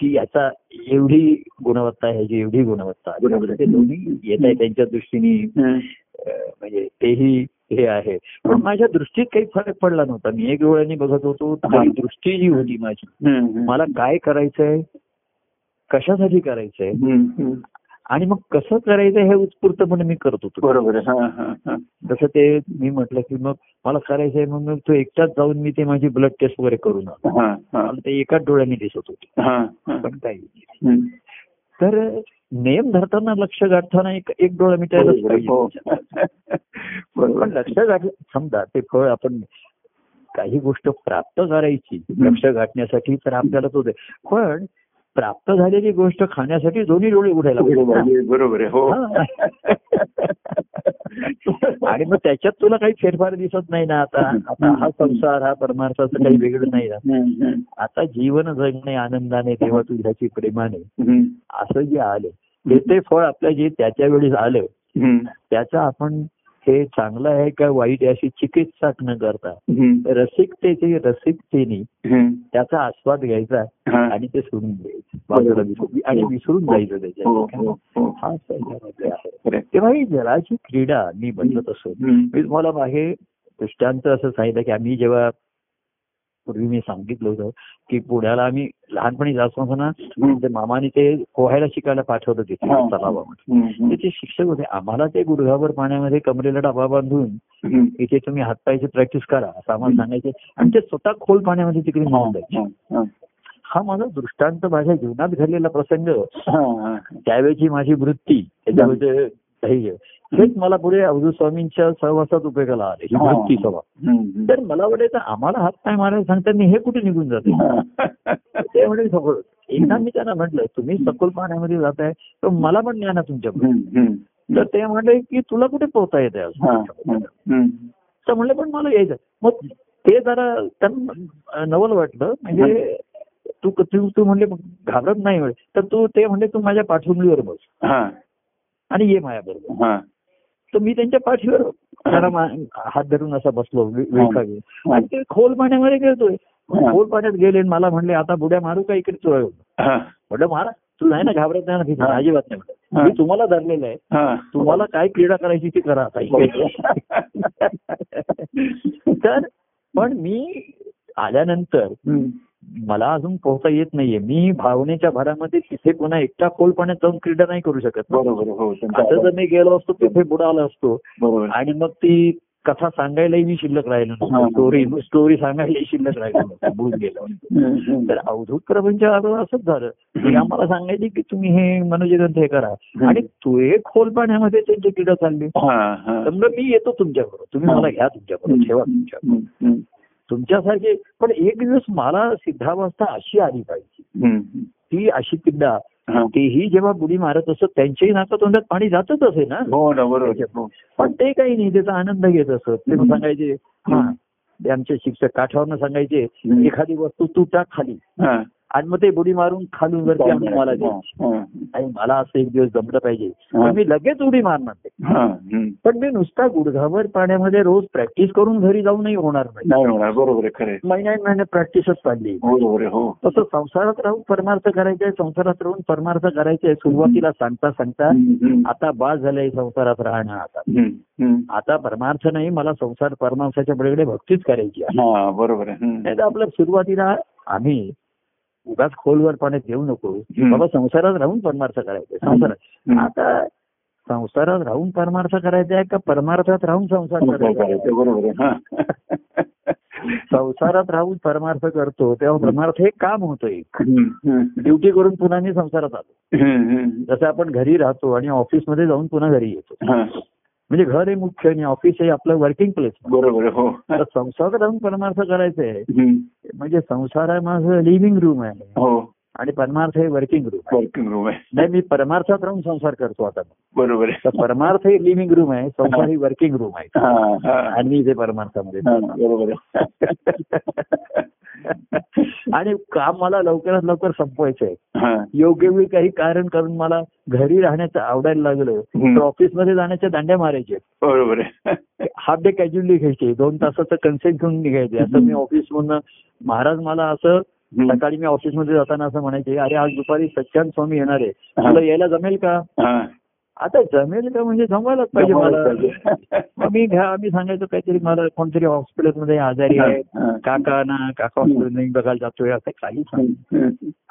की याचा एवढी गुणवत्ता, ह्याची एवढी गुणवत्ता, ते दोन्ही येत आहे त्यांच्या दृष्टीने, म्हणजे तेही हे आहे. पण माझ्या दृष्टीत काही फरक पडला नव्हता. मी एक डोळ्याने बघत होतो. दृष्टी जी होती माझी, मला काय करायचंय, कशासाठी करायचंय आणि मग कसं करायचं हे उत्स्फूर्तपणे मी करत होतो. बरोबर. जसं ते मी म्हटलं की मग मला करायचंय, मग मग तो एकटाच जाऊन मी ते माझी ब्लड टेस्ट वगैरे करून आलो. मला ते एकाच डोळ्याने दिसत होते. पण काही तर नियम धरताना, लक्ष गाठताना एक एक डोळा मिटायलाच पाहिजे. पण लक्ष गाठ, समजा ते फळ आपण काही गोष्ट प्राप्त करायची लक्ष गाठण्यासाठी, तर आपल्याला तो दे. पण प्राप्त झालेली गोष्ट खाण्यासाठी दोन्ही डोळे उघडायला पाहिजे. बरोबर आहे. हो. आणि मग त्याच्यात तुला काही फेरफार दिसत नाही ना. आता आता हा संसार, हा परमार्थाचं काही वेगळं नाही ना. आता जीवन जगणे आनंदाने, तेव्हा तुझ्याची प्रेमाने, असं जे आलं ते ते फळ आपल्या जे त्याच्या वेळेस आलं, त्याचा आपण हे चांगलं आहे का वाईट आहे अशी चिकित्सा न करता रसिकतेची रसिकतेने त्याचा आस्वाद घ्यायचा आणि ते सोडून द्यायचं बाजूला आणि विसरून जायचं त्याच्या. हा त्याच्यामध्ये आहे. तेव्हा ही जराची क्रीडा मी बनवत असो. मी तुम्हाला मागे दृष्टांत असं सांगितलं की आम्ही जेव्हा पूर्वी मी सांगितलं होतं की पुण्याला आम्ही लहानपणी जात असताना मामाने ते पोहायला शिकायला पाठवलं तिथे तलावामध्ये. तिथे शिक्षक होते आम्हाला, ते गुडघाभर पाण्यामध्ये कमरेला डबा बांधून इथे तुम्ही हातपायची प्रॅक्टिस करा असं आम्हाला सांगायचे. आणि ते स्वतः खोल पाण्यामध्ये तिकडे मावून जायचे. हा माझा दृष्टांत माझ्या जीवनात घडलेला प्रसंग, त्यावेळेची माझी वृत्ती, त्याच्यामध्ये हेच मला पुढे अवधू स्वामींच्या सहवासात उपयोगाला आले ही वृत्ती सभा. तर मला वाटायचं आम्हाला हात पाय मारायला सांगतात मी, हे कुठे निघून जाते ते म्हणजे सखोल. एकदा मी त्यांना म्हटलं तुम्ही सखोल पाण्यामध्ये जाताय तर मला पण ज्ञान आहे तुमच्याकडे. तर ते म्हणले की तुला कुठे पोहता येते असं. तर म्हणलं पण मला यायचं. मग ते जरा त्यांना नवल वाटलं. म्हणजे तू तू म्हणले घाबरत नाही म्हणजे, तर तू ते म्हणले तू माझ्या पाठवणीवर बस आणि ये माया बरोबर. तर मी त्यांच्या पाठीवर हात धरून असा बसलो विळखा घेऊन. आणि ते खोल पाण्यामध्ये गेलतोय. खोल पाण्यात गेले मला म्हणले आता बुड्या मारू का इकडे तुला. म्हटलं मारा, तू नाही ना घाबरत नाही ना. अजिबात नाही म्हटलं, मी तुम्हाला धरलेलं आहे, तुम्हाला काय क्रीडा करायची ती करा आता. तर पण मी आल्यानंतर मला अजून पोहता येत नाहीये. मी भावनेच्या भरामध्ये तिथे पुन्हा एकटा खोल पाण्यात जाऊन क्रीडा नाही करू शकत. बरोबर. आता जर मी गेलो असतो तिथे बुडाला असतो आणि मग ती कथा सांगायलाही मी शिल्लक राहिलो नव्हतो. स्टोरी स्टोरी सांगायलाही शिल्लक राहिलो नव्हतो, बोलून गेलो. तर अवधूत प्रभूंच्या आरोग्य असंच झालं की आम्हाला सांगायचे की तुम्ही हे मनोजगंत हे करा आणि तू एक खोल पाण्यामध्ये त्यांची क्रीडा चालली. समजा मी येतो तुमच्याबरोबर, तुम्ही मला घ्या तुमच्याबरोबर, ठेवा तुमच्याबरोबर तुमच्यासारखे. पण एक दिवस मला सिद्धावस्था अशी आली पाहिजे, ती अशी किंवा तेही जेव्हा बुडी मारत असत त्यांच्याही नाका तोंडात पाणी जातच असे ना. हो ना. बरोबर. पण ते काही नाही, त्याचा आनंद घेत असत. ते सांगायचे हा, ते आमचे शिक्षक काठावरनं सांगायचे एखादी वस्तू तू टाक खाली आणि मग ते बुडी मारून खालून वरती आणून मला द्यायची. आणि मला असं एक दिवस जमलं पाहिजे. मी लगेच उडी मारणार नाही, पण मी नुसता गुडघाभर पाण्यामध्ये रोज प्रॅक्टिस करून घरी जाऊनही होणार नाही. बरोबर. महिन्यात महिन्यात प्रॅक्टिसच चालली. तसं संसारात राहून परमार्थ करायचा आहे, संसारात राहून परमार्थ करायचा आहे. सुरुवातीला सांगता सांगता आता बाज झालाय संसारात राहणं. आता आता परमार्थ नाही, मला संसार परमार्थाच्या बळीकडे भक्तीच करायची आहे. बरोबर. नाही तर आपल्या सुरुवातीला आम्ही उगाच खोलवर पाण्यात घेऊ नको बाबा, संसारात राहून परमार्थ करायचा आहे. संसारात आता संसारात राहून परमार्थ करायचा आहे का परमार्थात राहून संसार करायचा? बरोबर. संसारात राहून परमार्थ करतो तेव्हा परमार्थ हे काम होतं. एक ड्युटी करून पुन्हा मी संसारात आलो. जसं आपण घरी राहतो आणि ऑफिसमध्ये जाऊन पुन्हा घरी येतो, म्हणजे घर हे मुख्य आणि ऑफिस हे आपलं वर्किंग प्लेस. बरोबर. हो. तर संसारात राहून परमार्थ करायचं आहे म्हणजे संसार माझं लिव्हिंग रूम आहे. आणि परमार्थ हे वर्किंग रूम. वर्किंग रूम आहे. नाही, मी परमार्थात राहून संसार करतो आता. बरोबर आहे. परमार्थ हे लिव्हिंग रूम आहे, संसार ही वर्किंग रूम आहे, आणि मी जे परमार्थामध्ये. बरोबर आहे. आणि काम मला लवकरात लवकर संपवायचं आहे. योग्य वेळी काही कारण करून मला घरी राहण्याचं आवडायला लागलं तर ऑफिसमध्ये जाण्याच्या दांड्या मारायचे. बरोबर आहे. हाफ डे कॅज्युअली घ्यायचे, दोन तासाचं कन्सेंट घेऊन निघायचे. असं मी ऑफिसमधून, महाराज मला असं सकाळी मी ऑफिसमध्ये जाताना असं म्हणायचे, अरे आज दुपारी सच्चान स्वामी येणार आहे, मला यायला जमेल का? आता जमेल का म्हणजे जमायलाच पाहिजे मला. मग मी घ्या आम्ही सांगायचो काहीतरी, मला कोणतरी हॉस्पिटलमध्ये आजारी आहे काका ना, काका हॉस्पिटल बघायला जातोय, असं काही सांगितलं.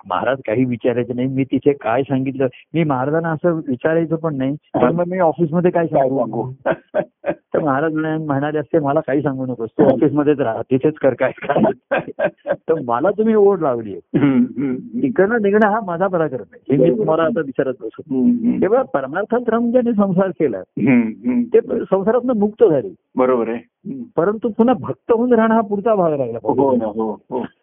महाराज काही विचारायचं नाही. मी तिथे काय सांगितलं, मी महाराजांना असं विचारायचं पण नाही, पण मग मी ऑफिसमध्ये काय सांगू? तर महाराज म्हणाले असते, मला काही सांगू नकोस, तू ऑफिसमध्येच राहा, तिथेच कर काय काय. तर मला तुम्ही ओढ लावली आहे, तिकडनं निघणं हा माझा पराक्रम आहे, हे मी तुम्हाला आता विचारत बसतो. तेव्हा परमार्थात राहून ज्याने संसार केला ते संसारातनं मुक्त झाले. बरोबर आहे. परंतु पुन्हा भक्त होऊन राहणं हा पुढचा भाग राहिला,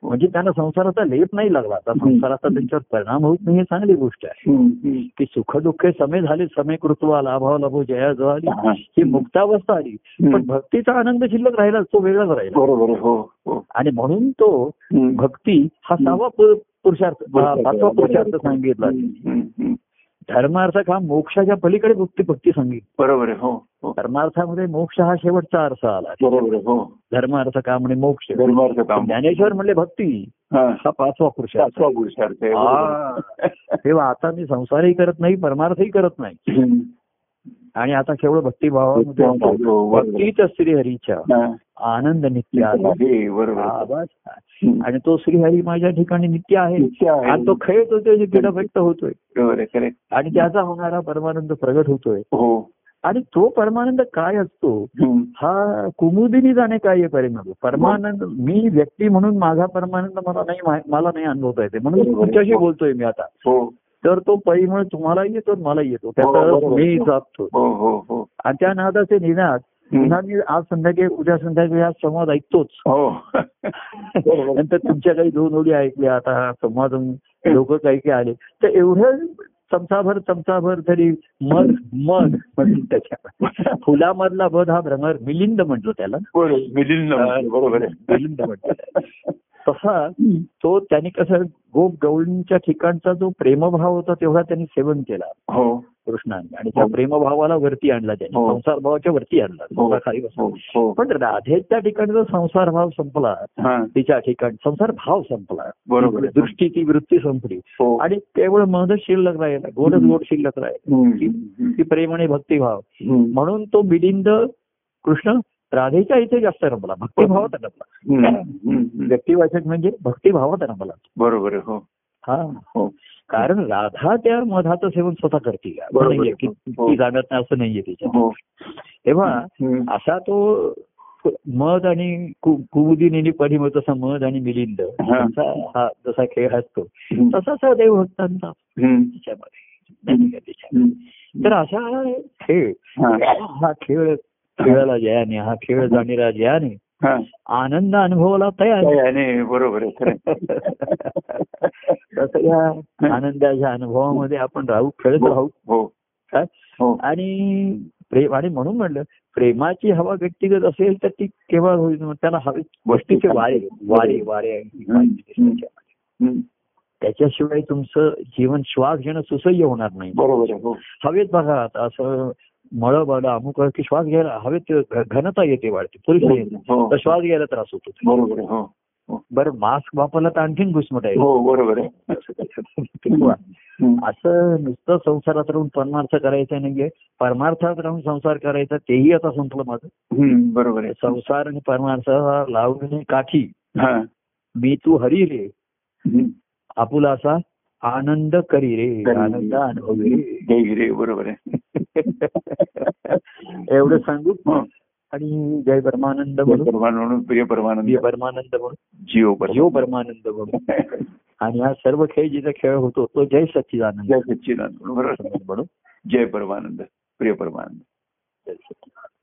म्हणजे त्यांना संसाराचा लेप नाही लागला, आता संसाराचा त्यांच्यावर परिणाम होत नाही. ही चांगली गोष्ट आहे की सुख दुःख समे झाले, समे कृत्वा लाभाव लाभो जया जया, ही मुक्तावस्था आली. पण भक्तीचा आनंद शिल्लक राहिला, तो वेगळाच राहिला. आणि म्हणून तो भक्ती हा सहावा पुरुषार्थ, पाचवा पुरुषार्थ सांगितला. धर्मार्थक हा मोक्षाच्या पलीकडे भक्ती भक्ती सांगितली. बरोबर आहे. हो, धर्मार्थामध्ये मोक्ष हा शेवटचा आरसा आला. बरोबर आहे. हो, धर्मार्थ काम आणि मोक्ष. ज्ञानेश्वर म्हणले भक्ती हा पाचवा पुरुषार्थ. पुरुषार्थ तेव्हा आता मी संसारही करत नाही, परमार्थही करत नाही, आणि आता केवळ भक्तीभावामध्ये भक्तीच श्रीहरीच्या आनंद नित्य आहे, आणि तो श्रीहरी माझ्या ठिकाणी नित्य आहे, आणि तो खेळत होतोय, क्रीडा व्यक्त होतोय, आणि त्याचा होणारा परमानंद प्रगट होतोय. आणि तो परमानंद काय असतो, हा कुमुदिनी जाणे काय परिणाम. परमानंद मी व्यक्ती म्हणून माझा परमानंद मला नाही, मला नाही अनुभवता येते, म्हणून तुमच्याशी बोलतोय मी आता. तर तो परिमळ तुम्हाला येतो, मला येतो, त्याचा मी जातो, आणि त्या नादाचे निनाद पुन्हा मी आज संध्याकाळी, उद्या संध्याकाळी हा संवाद ऐकतोच. नंतर तुमच्या काही दोन ओळी ऐकल्या, आता हा संवाद लोक काही काही आले, तर एवढं चमचाभर चमचाभर तरी मध मध म्हणजे त्याच्या फुलामधला मध हा भ्रमर मिलिंद म्हणतो त्याला, मिलिंद मिलिंद म्हणतो. तसा तो त्यांनी कसं गोप गवळींच्या ठिकाणचा जो प्रेमभाव होता तेवढा त्यांनी सेवन केला कृष्णाने, आणि त्या प्रेमभावाला वरती आणला त्यांनी, संसारभावाच्या वरती आणला खाली बसून. पण राधेच्या ठिकाणचा संसार भाव संपला, तिच्या ठिकाणी संसार भाव संपला. बरोबर. दृष्टी ती वृत्ती संपली, आणि केवळ मध शिल्लक राहिला, गोडच गोड शिल्लक राहिला, ती प्रेम आणि भक्तिभाव. म्हणून तो मिलिंद कृष्ण राधेच्या इथे जास्त रमला, भक्तिभावात रमला. व्यक्तिवाचक म्हणजे भक्तिभावात रमला. बरोबर. हो हा हो, कारण राधा त्या मधाचं सेवन स्वतः करते, ती जाणत नाही असं नाहीये तिच्या. तेव्हा असा तो मध आणि कुमुदिनी परिमळ, तसा मध आणि मिलिंद हा जसा खेळ असतो तसाच देवभक्तांचा त्याच्यामध्ये. तर असा खेळ, हा खेळ खेळाला जयाने, हा खेळ जाणीला जयाने, आनंद अनुभवाला तयार. बरोबर. तसं या आनंदाच्या अनुभवामध्ये आपण राहू, खेळत राहू. आणि प्रेम, आणि म्हणून म्हणलं प्रेमाची हवा व्यक्तिगत असेल तर ती केव्हा होईल, त्याला हवी गोष्टीचे वारे वारे वारे त्याच्याशिवाय तुमचं जीवन श्वास घेणं सुसह्य होणार नाही. बरोबर. हवेत बघा असं मळ बळ अमुक की श्वास घ्यायला हवेत घनता येते, वाढते, पुरेशी येते, तर श्वास घ्यायला त्रास होतो. बरोबर. बरं, मास्क वापरला तर आणखीन घुसमट आहे. बरोबर आहे. असं नुसतं संसारात राहून परमार्थ करायचा नाहीये, परमार्थात राहून संसार करायचा, तेही आता संपलं माझं. बरोबर आहे. संसार आणि परमार्थ लावणी काठी, मी तू हरी रे, आपुला असा आनंद करी रे, आनंद अनुभवी रे. बरोबर आहे. एवढं सांगू, आणि जय परमानंद म्हणून, प्रिय परमानंद परमानंद म्हणून, जिओ जिओ परमानंद म्हणून, आणि हा सर्व खेळ जिचा खेळ होतो तो जय सच्चिदानंद, जय सच्चिदानंद म्हणून, जय परमानंद, प्रिय परमानंद, जय सच्चिदानंद.